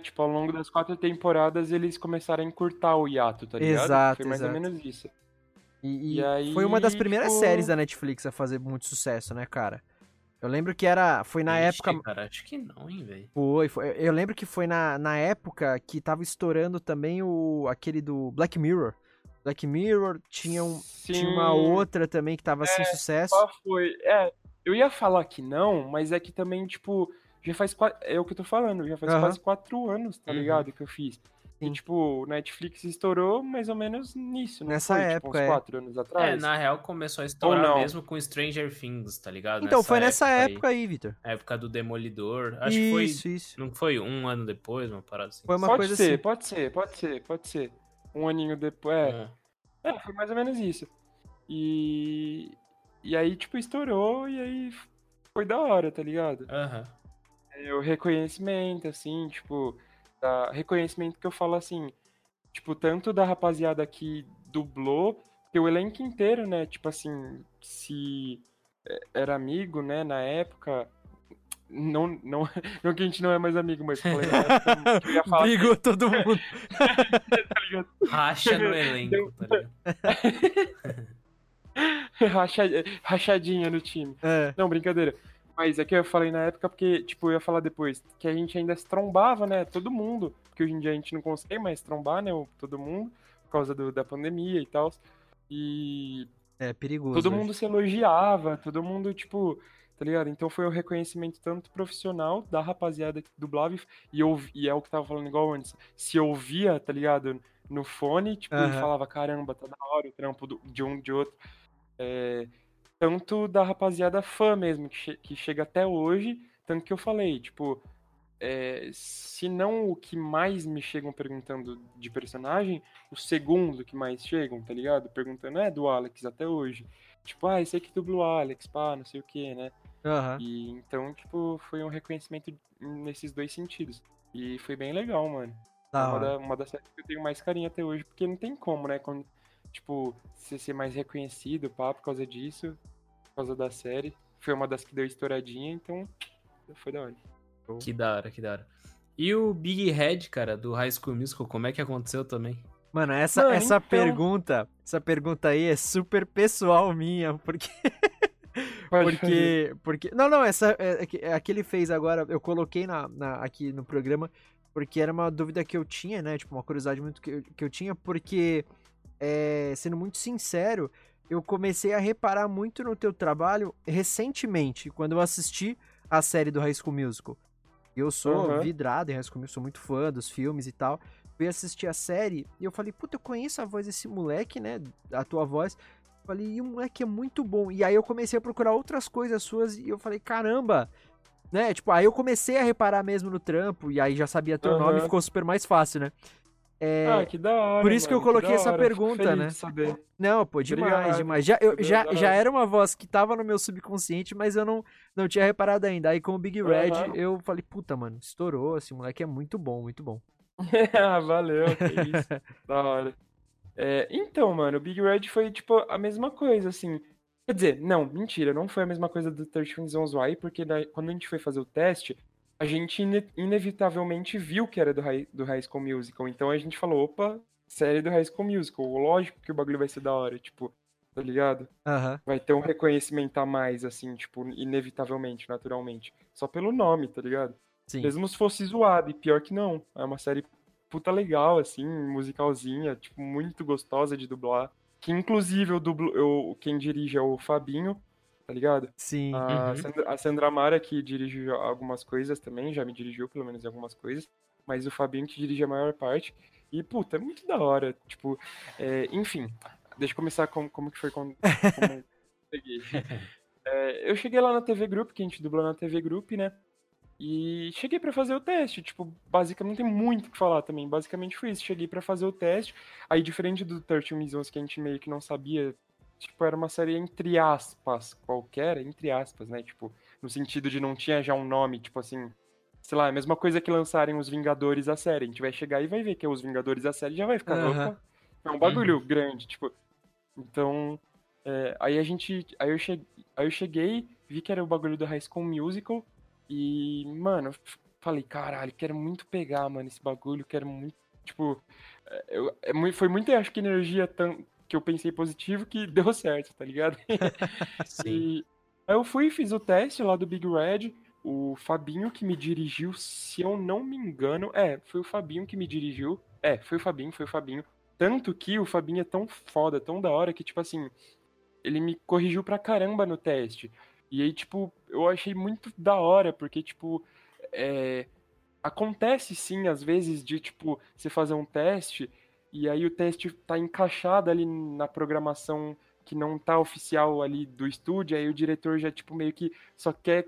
Tipo, ao longo das 4 temporadas, eles começaram a encurtar o hiato, tá ligado? Exato, foi mais ou menos isso. E aí, foi uma das primeiras séries da Netflix a fazer muito sucesso, né, cara? Eu lembro que era... Foi na época... Cara, acho que não, hein, velho? Foi. Eu lembro que foi na época que tava estourando também aquele do Black Mirror. Black Mirror tinha uma outra também que tava sem sucesso. Qual foi? Eu ia falar que não, mas é que também, tipo, já faz é o que eu tô falando, já faz quase 4 anos, tá ligado, que eu fiz. E, tipo, o Netflix estourou mais ou menos nisso, não nessa foi, época, tipo, uns 4 anos atrás. É, na real, começou a estourar mesmo com Stranger Things, tá ligado? Então, foi nessa época aí, Vitor. Época do Demolidor, acho que foi... Isso. Não foi 1 ano depois, uma parada assim? Foi uma coisa assim. Pode ser. 1 aninho depois, foi mais ou menos isso. E aí, tipo, estourou e aí foi da hora, tá ligado? O reconhecimento, assim, tipo... Reconhecimento que eu falo, assim... Tipo, tanto da rapaziada que dublou... Porque o elenco inteiro, né? Tipo, assim... Se era amigo, né? Na época... Não que a gente não é mais amigo, mas... Brigou todo mundo. Tá ligado? Racha no elenco, tá ligado? Rachadinha no time. Não, brincadeira. Mas é que eu falei na época porque, tipo, eu ia falar depois que a gente ainda se trombava, né, todo mundo, porque hoje em dia a gente não consegue mais trombar, né, todo mundo, por causa da pandemia e tal. E... É perigoso. Todo mundo se elogiava, todo mundo, tipo, tá ligado? Então foi um reconhecimento tanto profissional da rapaziada que dublava e é o que tava falando igual antes, se ouvia, tá ligado, no fone, tipo, e falava, caramba, tá da hora o trampo de um, de outro. Tanto da rapaziada fã mesmo, que chega até hoje, tanto que eu falei, tipo, se não o que mais me chegam perguntando de personagem, o segundo que mais chegam, tá ligado? Perguntando, do Alex até hoje. Tipo, esse aqui dublou Alex, pá, não sei o que, né? E então, tipo, foi um reconhecimento nesses 2 sentidos. E foi bem legal, mano. Uma das séries que eu tenho mais carinho até hoje, porque não tem como, né? Quando... Tipo, você ser mais reconhecido, pá, por causa disso, por causa da série. Foi uma das que deu estouradinha, então foi da hora. Que da hora. E o Big Head, cara, do High School Musical, como é que aconteceu também? Mano, essa pergunta aí é super pessoal minha, porque Porque... Não, essa é que ele fez agora, eu coloquei aqui no programa, porque era uma dúvida que eu tinha, né? Tipo, uma curiosidade muito que eu tinha, porque, sendo muito sincero, eu comecei a reparar muito no teu trabalho recentemente, quando eu assisti a série do High School Musical. Eu sou vidrado em High School Musical, sou muito fã dos filmes e tal. Fui assistir a série e eu falei, puta, eu conheço a voz desse moleque, né? A tua voz. Falei, e o moleque é muito bom. E aí eu comecei a procurar outras coisas suas e eu falei, caramba, né? Tipo, aí eu comecei a reparar mesmo no trampo e aí já sabia teu nome, ficou super mais fácil, né? Que da hora. Por isso, mano, que eu coloquei essa pergunta, né? Saber. Não, pô, demais. Já era uma voz que tava no meu subconsciente, mas eu não tinha reparado ainda. Aí com o Big Red, eu falei, puta, mano, estourou, esse moleque é muito bom, muito bom. Valeu, que isso. Da hora. Então, mano, o Big Red foi, tipo, a mesma coisa, assim. Quer dizer, não, mentira, não foi a mesma coisa do 13 Reasons Why, porque quando a gente foi fazer o teste... a gente inevitavelmente viu que era do High School Musical. Então a gente falou, opa, série do High School Musical. Lógico que o bagulho vai ser da hora, tipo, tá ligado? Uhum. Vai ter um reconhecimento a mais, assim, tipo, inevitavelmente, naturalmente. Só pelo nome, tá ligado? Sim. Mesmo se fosse zoado, e pior que não. É uma série puta legal, assim, musicalzinha, tipo, muito gostosa de dublar. Que, inclusive, quem dirige é o Fabinho. Tá ligado? Sim. A Sandra Mara, que dirige algumas coisas também, já me dirigiu, pelo menos, em algumas coisas, mas o Fabinho que dirige a maior parte, e, puta, é muito da hora, tipo, enfim, deixa eu começar como que foi como eu cheguei. Eu cheguei lá na TV Group, que a gente dublou na TV Group, né, e cheguei pra fazer o teste, tipo, basicamente, não tem muito o que falar também, basicamente foi isso, cheguei pra fazer o teste, aí, diferente do 13 Reasons, que a gente meio que não sabia. Tipo, era uma série entre aspas, qualquer, entre aspas, né? Tipo, no sentido de não tinha já um nome, tipo assim, sei lá, a mesma coisa que lançarem os Vingadores a série. A gente vai chegar e vai ver que é os Vingadores a série, já vai ficar louca. É um bagulho grande, tipo. Então, aí eu cheguei, vi que era o bagulho do High School Musical e, mano, falei, caralho, quero muito pegar, mano, esse bagulho, quero muito, tipo, foi muito, acho que energia tão... que eu pensei positivo, que deu certo, tá ligado? Sim. E aí eu fui e fiz o teste lá do Big Red, o Fabinho que me dirigiu, se eu não me engano, foi o Fabinho que me dirigiu, foi o Fabinho, tanto que o Fabinho é tão foda, tão da hora, que tipo assim, ele me corrigiu pra caramba no teste, e aí tipo, eu achei muito da hora, porque tipo, acontece sim, às vezes, de tipo, você fazer um teste, e aí o teste tá encaixado ali na programação que não tá oficial ali do estúdio, aí o diretor já, tipo, meio que só quer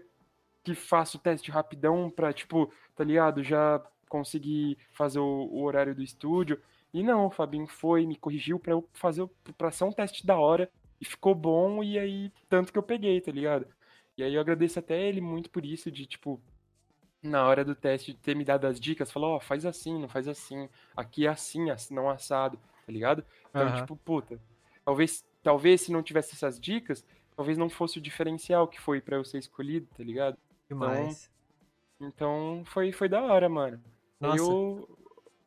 que faça o teste rapidão pra, tipo, tá ligado? Já conseguir fazer o horário do estúdio. E não, o Fabinho foi, me corrigiu pra eu fazer, pra ser um teste da hora, e ficou bom, e aí, tanto que eu peguei, tá ligado? E aí eu agradeço até ele muito por isso, de, tipo... na hora do teste, ter me dado as dicas, falou, ó, faz assim, não faz assim, aqui é assim, assim não assado, tá ligado? Então, tipo, puta, talvez se não tivesse essas dicas, talvez não fosse o diferencial que foi pra eu ser escolhido, tá ligado? Demais. Então foi da hora, mano. Nossa.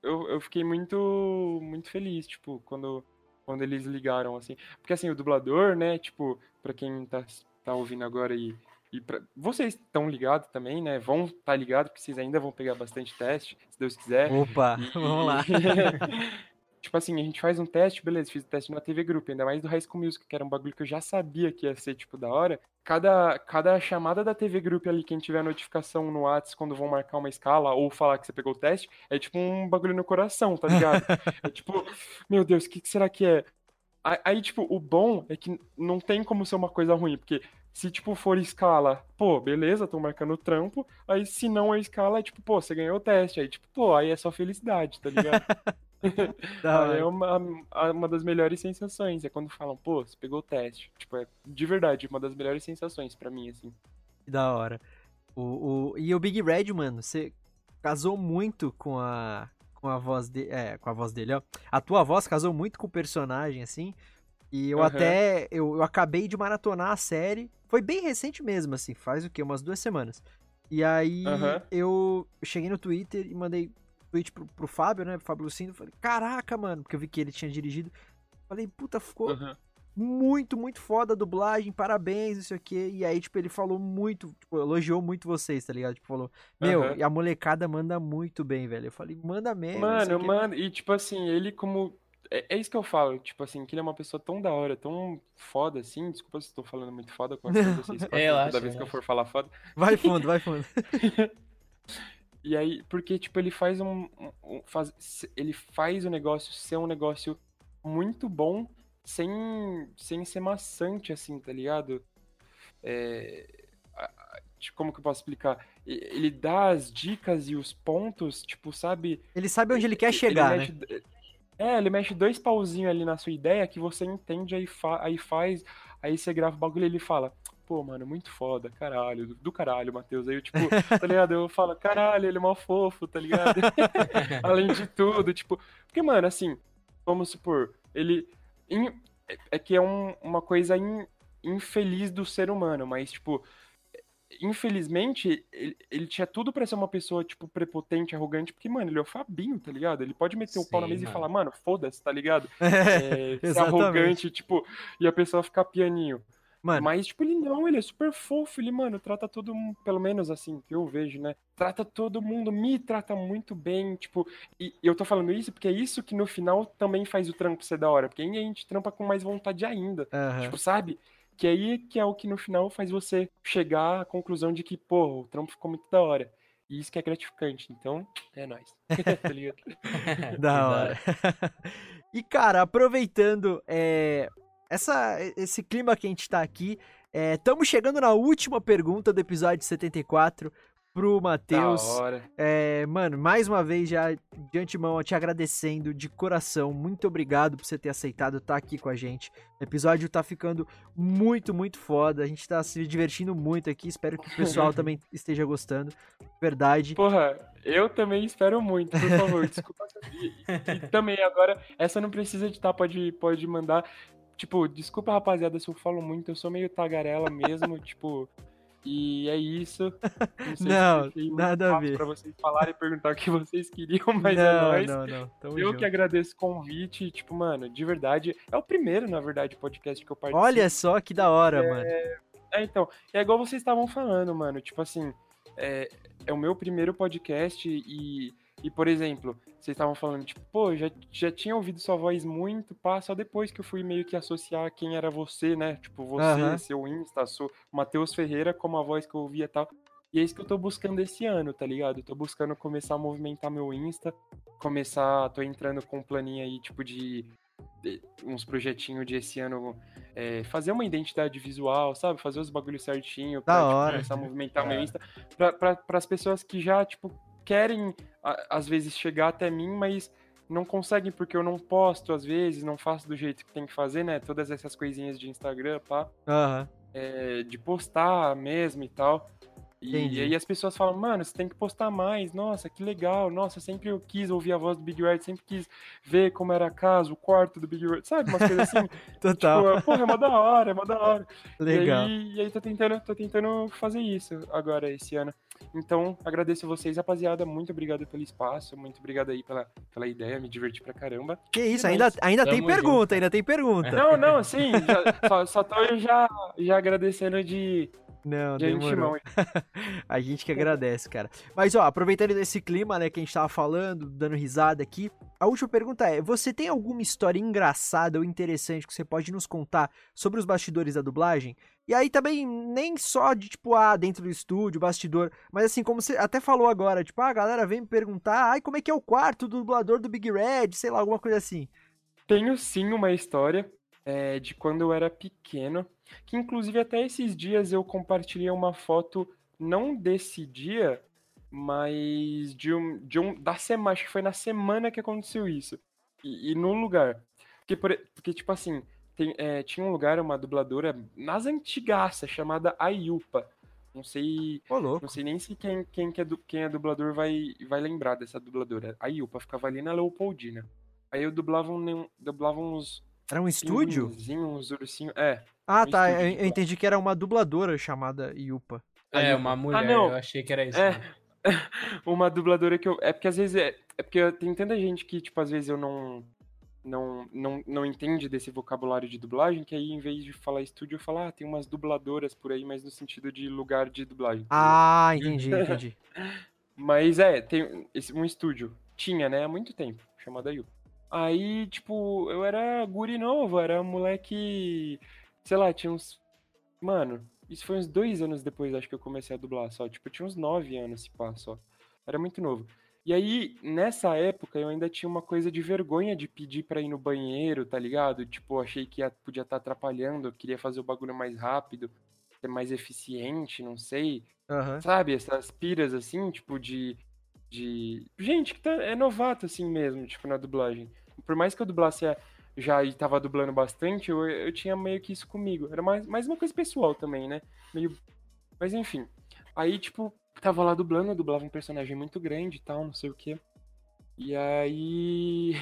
Eu fiquei muito, muito feliz, tipo, quando eles ligaram, assim, porque assim, o dublador, né, tipo, pra quem tá ouvindo agora aí, vocês estão ligados também, né? Vão estar ligados, porque vocês ainda vão pegar bastante teste, se Deus quiser. Opa, vamos lá. Tipo assim, a gente faz um teste, beleza, fiz o teste na TV Group, ainda mais do High School Music, que era um bagulho que eu já sabia que ia ser, tipo, da hora. Cada chamada da TV Group ali, quem tiver a notificação no WhatsApp, quando vão marcar uma escala ou falar que você pegou o teste, é tipo um bagulho no coração, tá ligado? É tipo, meu Deus, o que será que é? Aí, tipo, o bom é que não tem como ser uma coisa ruim, porque... se, tipo, for escala, pô, beleza, tô marcando o trampo. Aí, se não é escala, é tipo, pô, você ganhou o teste. Aí, tipo, pô, aí é só felicidade, tá ligado? Aí é uma das melhores sensações. É quando falam, pô, você pegou o teste. Tipo, é de verdade, uma das melhores sensações pra mim, assim. Que da hora. E o Big Red, mano, você casou muito com a voz dele. Com a voz dele, ó. A tua voz casou muito com o personagem, assim. E eu até... Eu acabei de maratonar a série. Foi bem recente mesmo, assim. Faz o quê? Umas 2 semanas. E aí, eu cheguei no Twitter e mandei tweet pro Fábio, né? Pro Fábio Lucindo. Falei, caraca, mano. Porque eu vi que ele tinha dirigido. Falei, puta, ficou muito, muito foda a dublagem, parabéns, não sei o quê. E aí, tipo, ele falou muito, tipo, elogiou muito vocês, tá ligado? Tipo, falou, meu, uhum. E a molecada manda muito bem, velho. Eu falei, manda mesmo. Mano, e tipo assim, ele como... É isso que eu falo, tipo assim, que ele é uma pessoa tão da hora, tão foda, assim, desculpa se eu tô falando muito foda com vocês, toda vez que eu for falar foda. Vai fundo, vai fundo. E aí, porque, tipo, ele faz o negócio ser um negócio muito bom, sem ser maçante, assim, tá ligado? Como que eu posso explicar? Ele dá as dicas e os pontos, tipo, sabe... Ele sabe onde ele quer chegar, né? Ele mexe dois pauzinhos ali na sua ideia que você entende, aí faz, aí você grava o bagulho e ele fala... Pô, mano, muito foda, caralho, do caralho, Matheus. Aí eu, tipo, tá ligado? Eu falo, caralho, ele é mó fofo, tá ligado? Além de tudo, tipo... Porque, mano, assim, vamos supor, ele... É que é uma coisa infeliz do ser humano, mas, tipo, infelizmente, ele tinha tudo pra ser uma pessoa, tipo, prepotente, arrogante, porque, mano, ele é o Fabinho, tá ligado? Ele pode meter o pau na mesa e falar, mano, foda-se, tá ligado? Ser arrogante, tipo, e a pessoa ficar pianinho. Mano. Mas, tipo, ele é super fofo, ele, mano, trata todo mundo, pelo menos assim, que eu vejo, né? Trata todo mundo, me trata muito bem, tipo, e eu tô falando isso porque é isso que no final também faz o trampo ser da hora, porque aí a gente trampa com mais vontade ainda, tipo, sabe? Que aí que é o que no final faz você chegar à conclusão de que, pô, o trampo ficou muito da hora. E isso que é gratificante, então é nóis. Da hora. E, cara, aproveitando, esse clima que a gente tá aqui, estamos chegando na última pergunta do episódio 74 pro Matheus. Da hora. Mano, mais uma vez já de antemão te agradecendo de coração, muito obrigado por você ter aceitado estar aqui com a gente. O episódio tá ficando muito, muito foda, a gente tá se divertindo muito aqui, espero que o pessoal também esteja gostando, verdade. Porra, eu também espero muito, por favor, desculpa. E também agora, essa não precisa editar, pode mandar... Tipo, desculpa, rapaziada, se eu falo muito, eu sou meio tagarela mesmo, tipo, e é isso. Não, sei não se nada a ver. Pra vocês falarem e perguntar o que vocês queriam, mas não, é nóis. Não. Eu junto. Que agradeço o convite, tipo, mano, de verdade, é o primeiro, na verdade, podcast que eu participo. Olha só que da hora, mano. Então, é igual vocês estavam falando, mano, tipo assim, é o meu primeiro podcast e por exemplo, vocês estavam falando, tipo, pô, já tinha ouvido sua voz muito, só depois que eu fui meio que associar quem era você, né? Tipo, você, seu Insta, seu Matheus Ferreira, como a voz que eu ouvia e tal. E é isso que eu tô buscando esse ano, tá ligado? Eu tô buscando começar a movimentar meu Insta, tô entrando com um planinho aí, tipo, de uns projetinhos de esse ano, fazer uma identidade visual, sabe? Fazer os bagulhos certinho pra começar a movimentar meu Insta. Pra as pessoas que já, tipo, querem, às vezes, chegar até mim, mas não conseguem porque eu não posto, às vezes, não faço do jeito que tem que fazer, né? Todas essas coisinhas de Instagram, de postar mesmo e tal. E aí as pessoas falam, mano, você tem que postar mais, nossa, que legal, nossa, sempre eu quis ouvir a voz do Big Red, sempre quis ver como era a casa, o quarto do Big Red, sabe, umas coisas assim. Total. Tipo, porra, é mó da hora. Legal. E aí tô tentando fazer isso agora, esse ano. Então, agradeço vocês, rapaziada, muito obrigado pelo espaço, muito obrigado aí pela ideia, me diverti pra caramba. Que isso, ainda tem pergunta, junto. Ainda tem pergunta. Não, sim, só tô eu já agradecendo de... Não, demorou. A gente que agradece, cara. Mas, ó, aproveitando esse clima, né, que a gente tava falando, dando risada aqui, a última pergunta é, você tem alguma história engraçada ou interessante que você pode nos contar sobre os bastidores da dublagem? E aí também, nem só de, tipo, dentro do estúdio, bastidor, mas assim, como você até falou agora, tipo, a galera vem me perguntar, como é que é o quarto do dublador do Big Red, sei lá, alguma coisa assim. Tenho sim uma história de quando eu era pequeno, que inclusive até esses dias eu compartilhei uma foto, não desse dia, mas da semana, acho que foi na semana que aconteceu isso, e no lugar, porque tipo assim, tinha um lugar, uma dubladora, nas antigaças, chamada Ayupa, não sei nem se quem é dublador vai lembrar dessa dubladora, Ayupa ficava ali na Leopoldina, aí eu dublava uns... Era um estúdio? Uns ursinhos, eu entendi que era uma dubladora chamada Yupa. Uma mulher, eu achei que era isso. Uma dubladora que eu... É porque às vezes... É porque tem tanta gente que, tipo, às vezes eu não... não entende desse vocabulário de dublagem, que aí em vez de falar estúdio, eu falo, tem umas dubladoras por aí, mas no sentido de lugar de dublagem. Ah, entendi. Mas tem um estúdio. Tinha, né, há muito tempo, chamado IU. Aí, tipo, eu era guri novo, era moleque, sei lá, tinha uns... Mano, isso foi uns 2 anos depois, acho que eu comecei a dublar só. Tipo, eu tinha uns 9 anos, se pá, só. Era muito novo. E aí, nessa época, eu ainda tinha uma coisa de vergonha de pedir pra ir no banheiro, tá ligado? Tipo, achei que podia estar atrapalhando, eu queria fazer o bagulho mais rápido, ser mais eficiente, não sei. Uhum. Sabe, essas piras, assim, tipo, de gente que é novato, assim mesmo, tipo, na dublagem. Por mais que eu dublasse já e tava dublando bastante, eu tinha meio que isso comigo. Era mais uma coisa pessoal também, né? Meio... Mas, enfim. Aí, tipo... Tava lá dublando, eu dublava um personagem muito grande e tal, não sei o quê. E aí,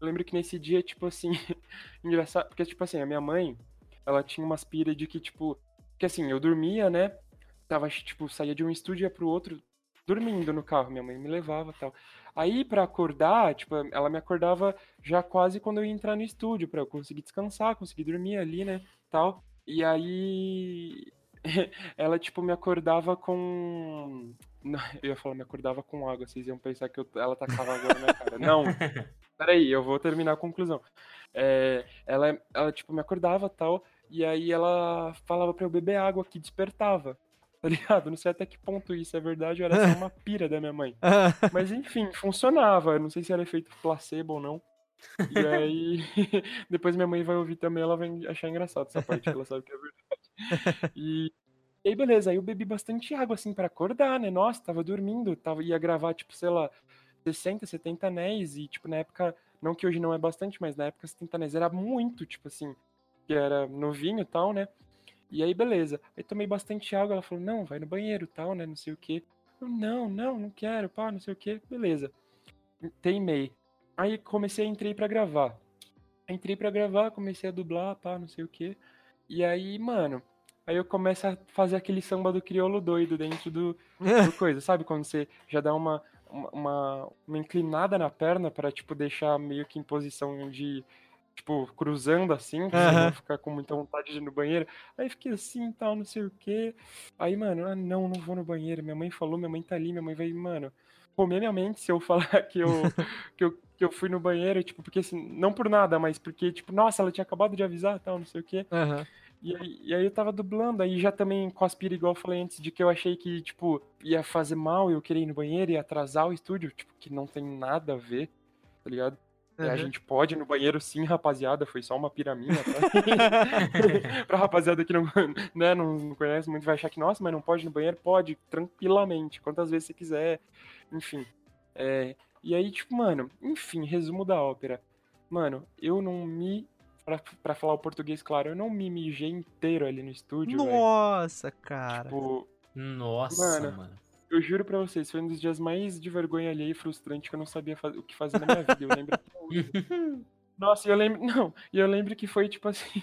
eu lembro que nesse dia, tipo assim, engraçado, porque tipo assim, a minha mãe, ela tinha umas pira de que tipo, que assim, eu dormia, né, tava tipo, saía de um estúdio e ia pro outro, dormindo no carro, minha mãe me levava e tal. Aí pra acordar, tipo, ela me acordava já quase quando eu ia entrar no estúdio, pra eu conseguir descansar, conseguir dormir ali, né, tal. E aí... Ela, tipo, me acordava com... Não, eu ia falar, me acordava com água. Vocês iam pensar que ela tacava água na minha cara. Não, peraí, eu vou terminar a conclusão. Ela, tipo, me acordava e tal. E aí ela falava pra eu beber água, que despertava. Tá ligado? Não sei até que ponto isso é verdade. Era só uma pira da minha mãe. Mas, enfim, funcionava. Não sei se era efeito placebo ou não. E aí, depois minha mãe vai ouvir também. Ela vai achar engraçado essa parte, ela sabe que é verdade. E aí, beleza, aí eu bebi bastante água, assim, pra acordar, né? Nossa, tava dormindo, ia gravar, tipo, sei lá, 60, 70 anéis, e, tipo, na época, não que hoje não é bastante, mas na época 70 anéis era muito, tipo, assim, que era novinho e tal, né? E aí, beleza, aí tomei bastante água, ela falou, não, vai no banheiro tal, né, não sei o quê. Eu, não quero, pá, não sei o quê, beleza. Teimei. Aí comecei, entrei pra gravar, comecei a dublar, pá, não sei o quê. E aí, mano, aí eu começo a fazer aquele samba do crioulo doido dentro do coisa, sabe? Quando você já dá uma inclinada na perna pra, tipo, deixar meio que em posição de, tipo, cruzando assim, pra você não ficar com muita vontade de ir no banheiro. Aí fiquei assim, tal, não sei o quê. Aí, mano, não vou no banheiro. Minha mãe falou, minha mãe tá ali, minha mãe vai, mano... Comer minha mente se eu falar que eu fui no banheiro, tipo, porque assim, não por nada, mas porque, tipo, nossa, ela tinha acabado de avisar, tal, não sei o quê. Uhum. E aí eu tava dublando, aí já também com as pira, igual eu falei antes, de que eu achei que, tipo, ia fazer mal, eu queria ir no banheiro, ia atrasar o estúdio, tipo, que não tem nada a ver, tá ligado? Uhum. A gente pode ir no banheiro sim, rapaziada, foi só uma piraminha, tá? Pra rapaziada que não, né, não conhece muito, vai achar que, nossa, mas não pode ir no banheiro? Pode, tranquilamente, quantas vezes você quiser, enfim. E aí, tipo, mano, enfim, resumo da ópera. Mano, eu não me... Pra falar o português, claro, eu não me mijei inteiro ali no estúdio, velho. Nossa, cara. Tipo, nossa, mano. Eu juro pra vocês, foi um dos dias mais de vergonha alheia e frustrante que eu não sabia o que fazer na minha vida. Eu lembro que... Nossa, eu lembro que foi, tipo, assim...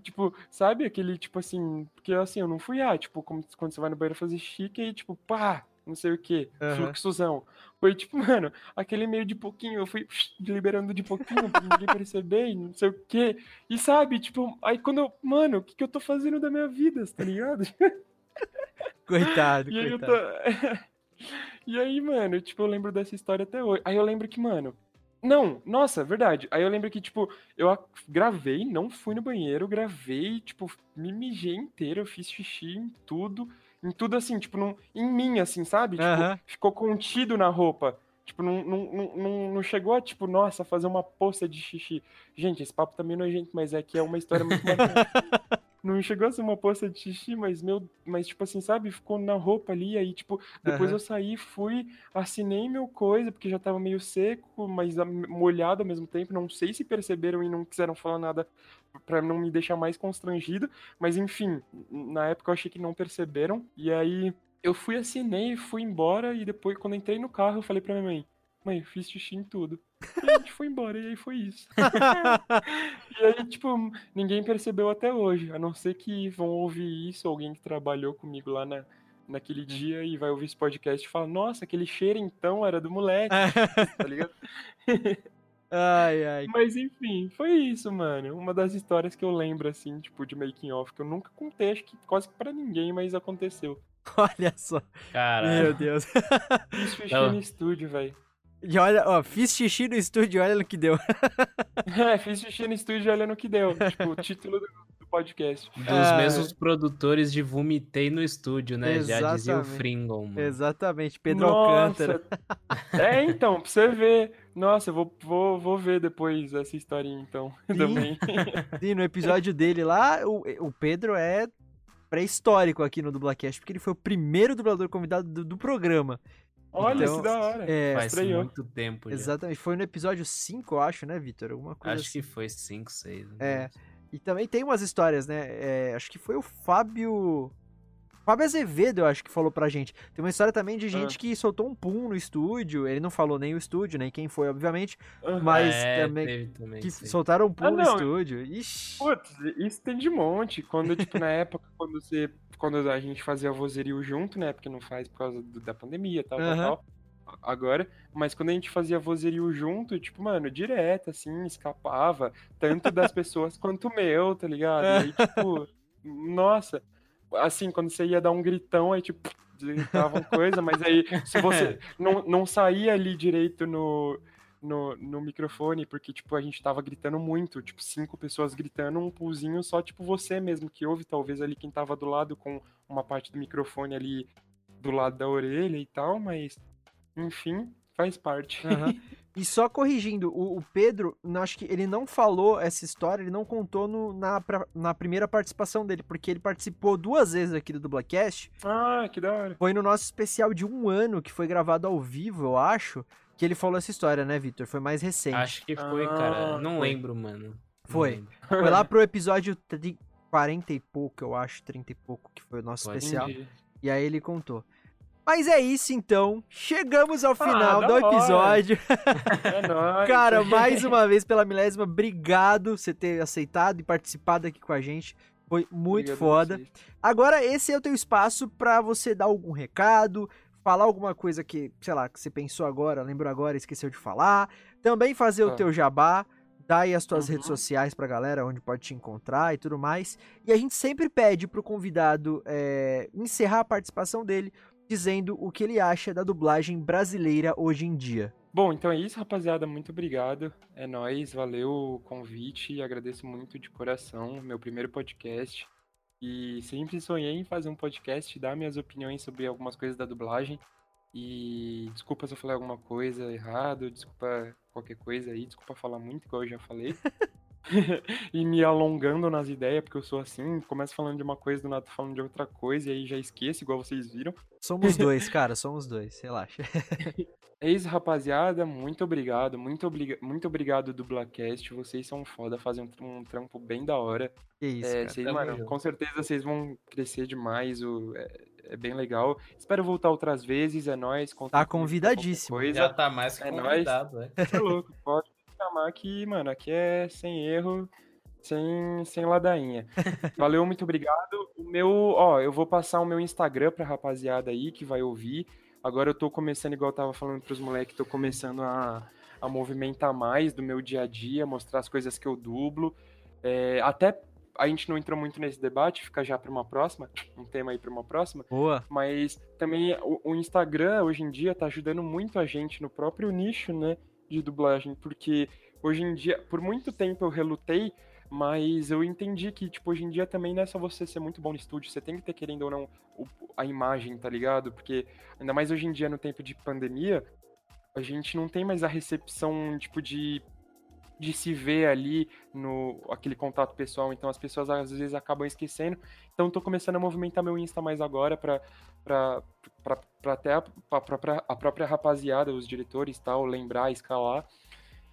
tipo, sabe aquele, tipo, assim... Porque, assim, eu não fui, tipo, como quando você vai no banheiro fazer chique e, tipo, pá, não sei o quê, fluxuzão. Foi, tipo, mano, aquele meio de pouquinho, eu fui liberando de pouquinho pra ninguém perceber e não sei o quê. E, sabe, tipo, aí quando eu... Mano, o que eu tô fazendo da minha vida, tá ligado? Coitado. E aí, mano, tipo, eu lembro dessa história até hoje. Aí eu lembro que, mano... Não, nossa, verdade. Aí eu lembro que, tipo, eu gravei, não fui no banheiro, gravei, tipo, me mijei inteiro, eu fiz xixi em tudo assim, tipo, em mim, assim, sabe? Tipo, ficou contido na roupa. Tipo, não chegou a, tipo, nossa, fazer uma poça de xixi. Gente, esse papo também não é gente, mas é que é uma história muito bacana. Não chegou a ser uma poça de xixi, mas tipo assim, sabe? Ficou na roupa ali, aí, tipo, depois eu saí, fui, assinei meu coisa, porque já tava meio seco, mas molhado ao mesmo tempo, não sei se perceberam e não quiseram falar nada pra não me deixar mais constrangido, mas enfim, na época eu achei que não perceberam, e aí eu fui, assinei, fui embora, e depois, quando entrei no carro, eu falei pra minha mãe, eu fiz xixi em tudo. E a gente foi embora, e aí foi isso. E aí, tipo, ninguém percebeu até hoje, a não ser que vão ouvir isso, alguém que trabalhou comigo lá naquele dia e vai ouvir esse podcast e fala, nossa, aquele cheiro então era do moleque, tá ligado? Ai, ai. Mas enfim, foi isso, mano. Uma das histórias que eu lembro, assim, tipo, de making of, que eu nunca contei, acho que quase pra ninguém, mas aconteceu. Olha só. Caralho. Meu Deus. Fiz xixi no estúdio, velho. E olha, ó, fiz xixi no estúdio e olha no que deu. É, fiz xixi no estúdio e olha no que deu. Tipo, o título do podcast. Dos mesmos produtores de Vomitei no Estúdio, né? Exatamente. Já dizia o Fringon, mano. Exatamente, Pedro Alcântara. É, então, pra você ver. Nossa, eu vou ver depois essa historinha, então, sim, também. Sim, no episódio dele lá, o Pedro é pré-histórico aqui no Dublacast, porque ele foi o primeiro dublador convidado do programa. Olha, então, isso da hora. É, faz muito tempo já. Exatamente, foi no episódio 5, eu acho, né, Victor? Alguma coisa acho assim. Que foi 5, 6. É, e também tem umas histórias, né? É, acho que foi o Fábio Azevedo, eu acho que falou pra gente. Tem uma história também de gente que soltou um pum no estúdio. Ele não falou nem o estúdio, nem quem foi, obviamente. Mas também que sei. Soltaram um pum no estúdio. Ixi. Putz, isso tem de monte. Quando, tipo, na época, quando a gente fazia vozerio junto, né? Porque não faz por causa da pandemia e tal. Agora, mas quando a gente fazia vozerio junto, tipo, mano, direto, assim, escapava. Tanto das pessoas quanto o meu, tá ligado? E aí, tipo, nossa... Assim, quando você ia dar um gritão, aí tipo, gritava uma coisa, mas aí se você não saía ali direito no microfone, porque tipo, a gente tava gritando muito, tipo, 5 pessoas gritando, um pulzinho só, tipo, você mesmo que ouve, talvez ali quem tava do lado com uma parte do microfone ali do lado da orelha e tal, mas enfim, faz parte. Uhum. E só corrigindo, o Pedro, acho que ele não falou essa história, ele não contou na primeira participação dele, porque ele participou 2 vezes aqui do Dublacast. Ah, que da hora. Foi no nosso especial de 1 ano, que foi gravado ao vivo, eu acho, que ele falou essa história, né, Victor? Foi mais recente. Acho que foi, cara. Não lembro, mano. Foi. Foi lá pro episódio 40 e pouco, eu acho, 30 e pouco, que foi o nosso especial. E aí ele contou. Mas é isso, então. Chegamos ao final do episódio. É nóis. Cara, mais uma vez, pela milésima, obrigado por você ter aceitado e participado aqui com a gente. Foi muito foda. Agora, esse é o teu espaço pra você dar algum recado, falar alguma coisa que, sei lá, que você pensou agora, lembrou agora, esqueceu de falar. Também fazer o teu jabá. Dá aí as tuas redes sociais pra galera, onde pode te encontrar e tudo mais. E a gente sempre pede pro convidado encerrar a participação dele, dizendo o que ele acha da dublagem brasileira hoje em dia. Bom, então é isso, rapaziada. Muito obrigado. É nóis, valeu o convite. Agradeço muito de coração. Meu primeiro podcast. E sempre sonhei em fazer um podcast, dar minhas opiniões sobre algumas coisas da dublagem. E desculpa se eu falei alguma coisa errado, desculpa qualquer coisa aí, desculpa falar muito, igual eu já falei. E me alongando nas ideias, porque eu sou assim, começo falando de uma coisa, do nada falando de outra coisa, e aí já esqueço, igual vocês viram. Somos 2, cara, somos 2, relaxa. É isso, rapaziada, muito obrigado, Dublacast, vocês são foda, fazem um trampo bem da hora. Que isso, cara, vocês, mano, com certeza vocês vão crescer demais, é bem legal. Espero voltar outras vezes, é nóis. Tá convidadíssimo. Já tá mais que convidado, velho. É louco, pode. Que, mano, aqui é sem erro, sem ladainha. Valeu, muito obrigado. Eu vou passar o meu Instagram pra rapaziada aí que vai ouvir. Agora eu tô começando, igual eu tava falando pros moleques, tô começando a movimentar mais do meu dia a dia, mostrar as coisas que eu dublo. Até a gente não entrou muito nesse debate, fica já pra uma próxima, um tema aí pra uma próxima. Boa. Mas também o Instagram hoje em dia tá ajudando muito a gente no próprio nicho, né? De dublagem, porque hoje em dia, por muito tempo eu relutei, mas eu entendi que, tipo, hoje em dia também não é só você ser muito bom no estúdio, você tem que ter, querendo ou não, a imagem, tá ligado? Porque, ainda mais hoje em dia, no tempo de pandemia, a gente não tem mais a recepção, tipo, de se ver ali, aquele contato pessoal, então as pessoas às vezes acabam esquecendo, então tô começando a movimentar meu Insta mais agora pra até a própria rapaziada, os diretores e tal, lembrar, escalar.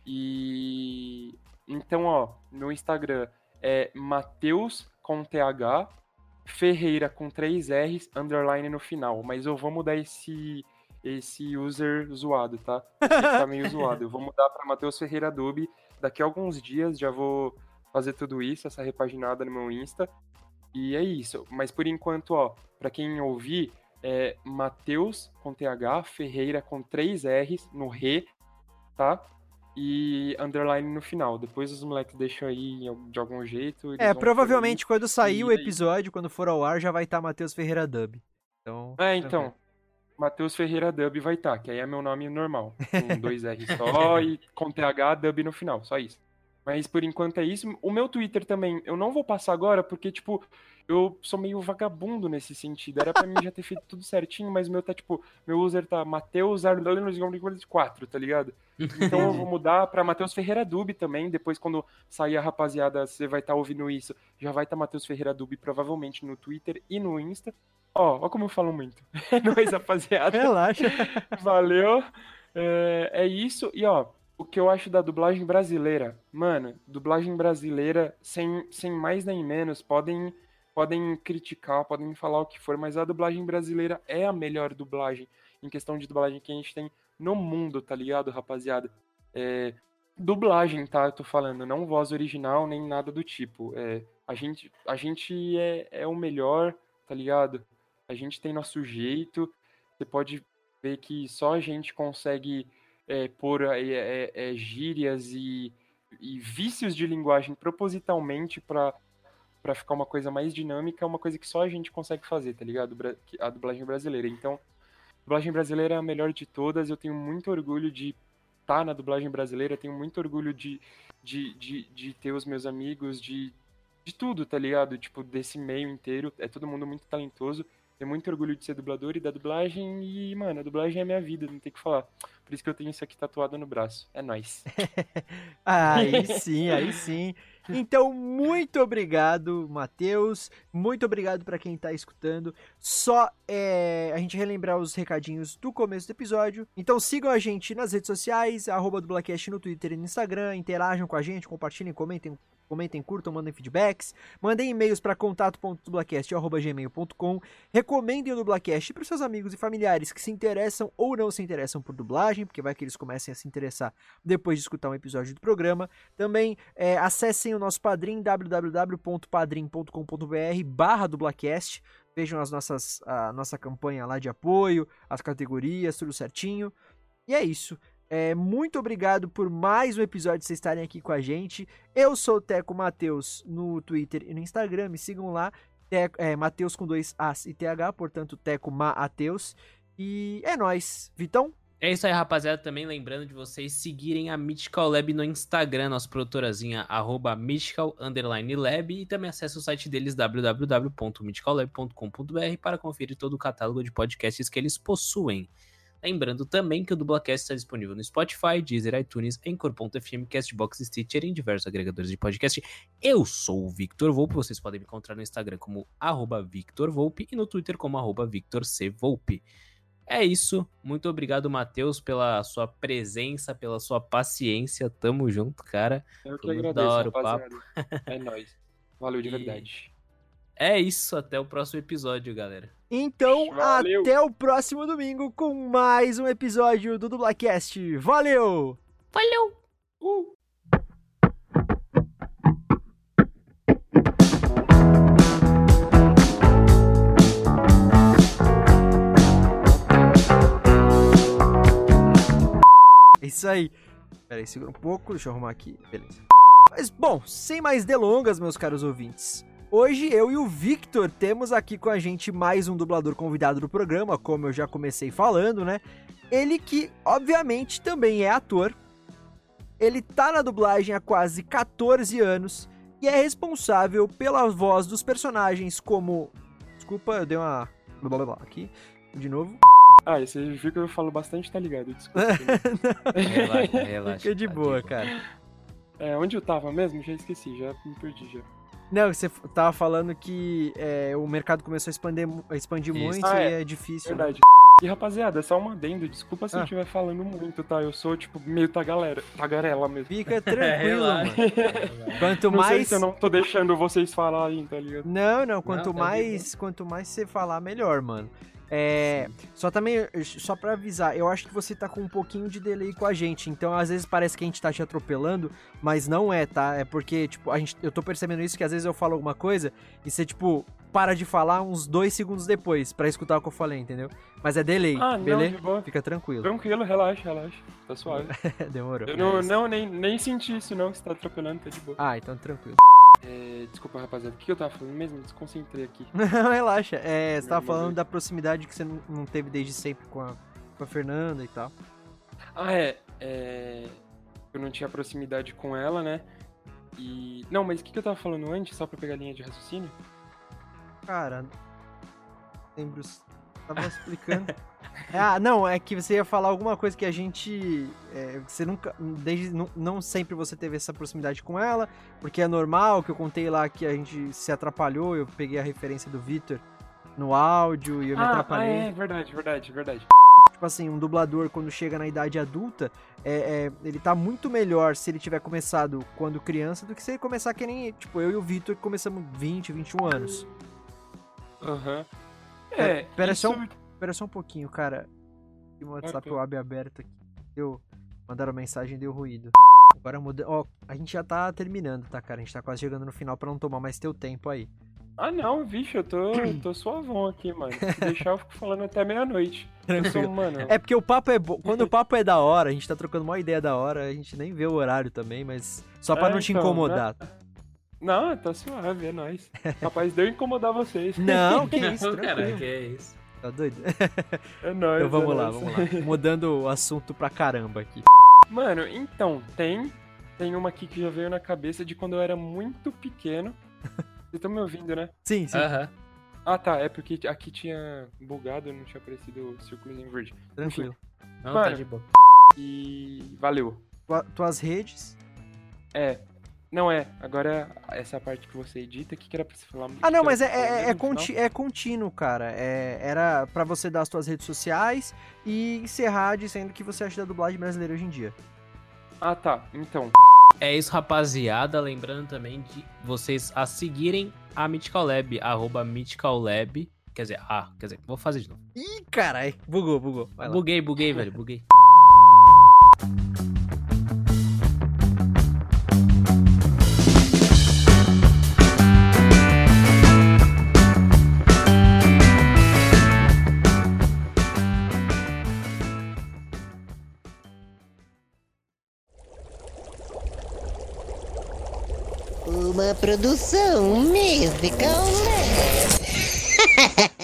E então, meu Instagram é Matheus com TH, Ferreira com 3 R's, underline no final, mas eu vou mudar esse user zoado, tá? Esse tá meio zoado, eu vou mudar pra Matheus Ferreira Dub. Daqui a alguns dias já vou fazer tudo isso, essa repaginada no meu Insta. E é isso. Mas por enquanto, pra quem ouvir, é Matheus com TH, Ferreira com 3 R's no Rê, tá? e underline no final. Depois os moleques deixam aí de algum jeito. É, provavelmente quando sair o episódio, quando for ao ar, já vai estar Matheus Ferreira Dub. Então, então. Matheus Ferreira Dub vai estar, que aí é meu nome normal. Com 2 R só e com TH Dub no final, só isso. Mas por enquanto é isso. O meu Twitter também, eu não vou passar agora, porque, tipo, eu sou meio vagabundo nesse sentido. Era pra mim já ter feito tudo certinho, mas o meu tá, tipo, meu user tá Matheus Arnold 4, tá ligado? Então eu vou mudar pra Matheus Ferreira Dub também. Depois, quando sair a rapaziada, você vai estar ouvindo isso. Já vai estar Matheus Ferreira Dub, provavelmente, no Twitter e no Insta. Ó como eu falo muito. É nóis, rapaziada. Relaxa. Valeu. É isso. E, ó, o que eu acho da dublagem brasileira. Mano, dublagem brasileira, sem mais nem menos, podem criticar, podem falar o que for, mas a dublagem brasileira é a melhor dublagem, em questão de dublagem que a gente tem no mundo, tá ligado, rapaziada? Dublagem, tá? Eu tô falando, não voz original, nem nada do tipo. A gente é o melhor, tá ligado? A gente tem nosso jeito. Você pode ver que só a gente consegue pôr gírias e vícios de linguagem propositalmente pra ficar uma coisa mais dinâmica. É uma coisa que só a gente consegue fazer, tá ligado? A dublagem brasileira. Então, a dublagem brasileira é a melhor de todas. Eu tenho muito orgulho de estar na dublagem brasileira. Eu tenho muito orgulho de ter os meus amigos, de tudo, tá ligado? Tipo, desse meio inteiro. É todo mundo muito talentoso. Tenho muito orgulho de ser dublador e da dublagem. E, mano, a dublagem é a minha vida, não tem o que falar. Por isso que eu tenho isso aqui tatuado no braço. É nóis. Aí sim, aí sim. Então, muito obrigado, Matheus. Muito obrigado pra quem tá escutando. Só a gente relembrar os recadinhos do começo do episódio. Então, sigam a gente nas redes sociais, @Dublacast no Twitter e no Instagram. Interajam com a gente, compartilhem, comentem, curtam, mandem feedbacks, mandem e-mails para contato.dublacast@gmail.com, recomendem o Dublacast para os seus amigos e familiares que se interessam ou não se interessam por dublagem, porque vai que eles comecem a se interessar depois de escutar um episódio do programa. Também acessem o nosso Padrim, www.padrim.com.br/Dublacast, vejam a nossa campanha lá de apoio, as categorias, tudo certinho, e é isso. Muito obrigado por mais um episódio, vocês estarem aqui com a gente. Eu sou o Teco Matheus no Twitter e no Instagram, me sigam lá, Matheus com 2 As e TH, portanto Teco Mateus. E é nóis, Vitão. É isso aí, rapaziada, também lembrando de vocês seguirem a Mythical Lab no Instagram, nossa produtorazinha, @mythical_lab, e também acesse o site deles, www.mythicallab.com.br, para conferir todo o catálogo de podcasts que eles possuem. Lembrando também que o Dublacast está disponível no Spotify, Deezer, iTunes, Anchor.fm, CastBox, Stitcher e em diversos agregadores de podcast. Eu sou o Victor Volpi, vocês podem me encontrar no Instagram como @VictorVolpi e no Twitter como @VictorCVolpi. É isso, muito obrigado, Matheus, pela sua presença, pela sua paciência, tamo junto, cara. Eu que agradeço, da hora o papo. É nóis, valeu de verdade. É isso, até o próximo episódio, galera. Então, valeu. Até o próximo domingo com mais um episódio do Dublacast. Valeu! Valeu! É isso aí. Pera aí, segura um pouco, deixa eu arrumar aqui. Beleza. Mas, bom, sem mais delongas, meus caros ouvintes. Hoje eu e o Victor temos aqui com a gente mais um dublador convidado do programa, como eu já comecei falando, né? Ele que, obviamente, também é ator. Ele tá na dublagem há quase 14 anos e é responsável pela voz dos personagens como... Desculpa, eu dei uma... aqui, de novo. Ah, esse Victor eu falo bastante, tá ligado? Desculpa. Relaxa. Fica de boa, cara. Onde eu tava mesmo? Já esqueci, já me perdi, já. Não, você tava falando que o mercado começou a expandir muito e é difícil. Verdade. Né? E, rapaziada, só um adendo. Desculpa se eu estiver falando muito, tá? Eu sou, tipo, meio tagarela mesmo. Fica tranquilo, mano. Quanto mais... Não sei se eu não tô deixando vocês falarem, tá ligado? Não. Quanto mais você falar, melhor, mano. Só pra avisar, eu acho que você tá com um pouquinho de delay com a gente, então às vezes parece que a gente tá te atropelando, mas não é, tá? É porque, tipo, eu tô percebendo isso, que às vezes eu falo alguma coisa e você, tipo, para de falar uns 2 segundos depois pra escutar o que eu falei, entendeu? Mas é delay, beleza? Fica tranquilo. Tranquilo, relaxa. Tá suave. Demorou. Eu nem senti isso não, que você tá atropelando, tá de boa. Ah, então tranquilo. É, desculpa, rapaziada, o que eu tava falando mesmo? Desconcentrei aqui. Não, relaxa. É, você tava falando da proximidade que você não teve desde sempre com a Fernanda e tal. Ah, é... Eu não tinha proximidade com ela, né? E... Não, mas o que eu tava falando antes, só pra pegar a linha de raciocínio? Cara, lembro, tava explicando. Ah, não, é que você ia falar alguma coisa que a gente, você nunca, desde, não sempre você teve essa proximidade com ela, porque é normal, que eu contei lá que a gente se atrapalhou, eu peguei a referência do Victor no áudio e eu me atrapalhei. Ah, é verdade. Tipo assim, um dublador quando chega na idade adulta, ele tá muito melhor se ele tiver começado quando criança do que se ele começar que nem, tipo, eu e o Victor começamos 20, 21 anos. Aham. Uhum. Espera só um pouquinho, cara. Tem um WhatsApp web aberto aqui. Mandaram mensagem e deu ruído. Agora muda. Ó, a gente já tá terminando, tá, cara? A gente tá quase chegando no final pra não tomar mais teu tempo aí. Ah, não, vixe, eu tô suavão aqui, mano. Se deixar, eu fico falando até meia-noite. Mano. É porque o papo é bom. Quando o papo é da hora, a gente tá trocando uma ideia da hora, a gente nem vê o horário também, mas só pra não te incomodar. Né? Não, tá suave, é nóis. Capaz de eu incomodar vocês. Não, que isso, tranquilo. Caraca, que é isso. Tá doido? É nóis. Então vamos lá. Mudando o assunto pra caramba aqui. Mano, então, tem uma aqui que já veio na cabeça de quando eu era muito pequeno. Vocês estão me ouvindo, né? Sim. Uhum. Ah, tá, é porque aqui tinha bugado, não tinha aparecido o círculo em verde. Tranquilo. Não, mano, tá de boa. E... valeu. Tuas redes? Não é, agora essa parte que você edita, o que era pra você falar? Ah, não, mas é contínuo, cara. Era pra você dar as suas redes sociais e encerrar dizendo o que você acha da dublagem brasileira hoje em dia. Ah, tá, então... É isso, rapaziada. Lembrando também de vocês a seguirem a Mythical Lab, @MythicalLab. Quer dizer, vou fazer de novo. Ih, carai, bugou. Vai lá. Buguei, velho, buguei. Uma produção Mythical Lab.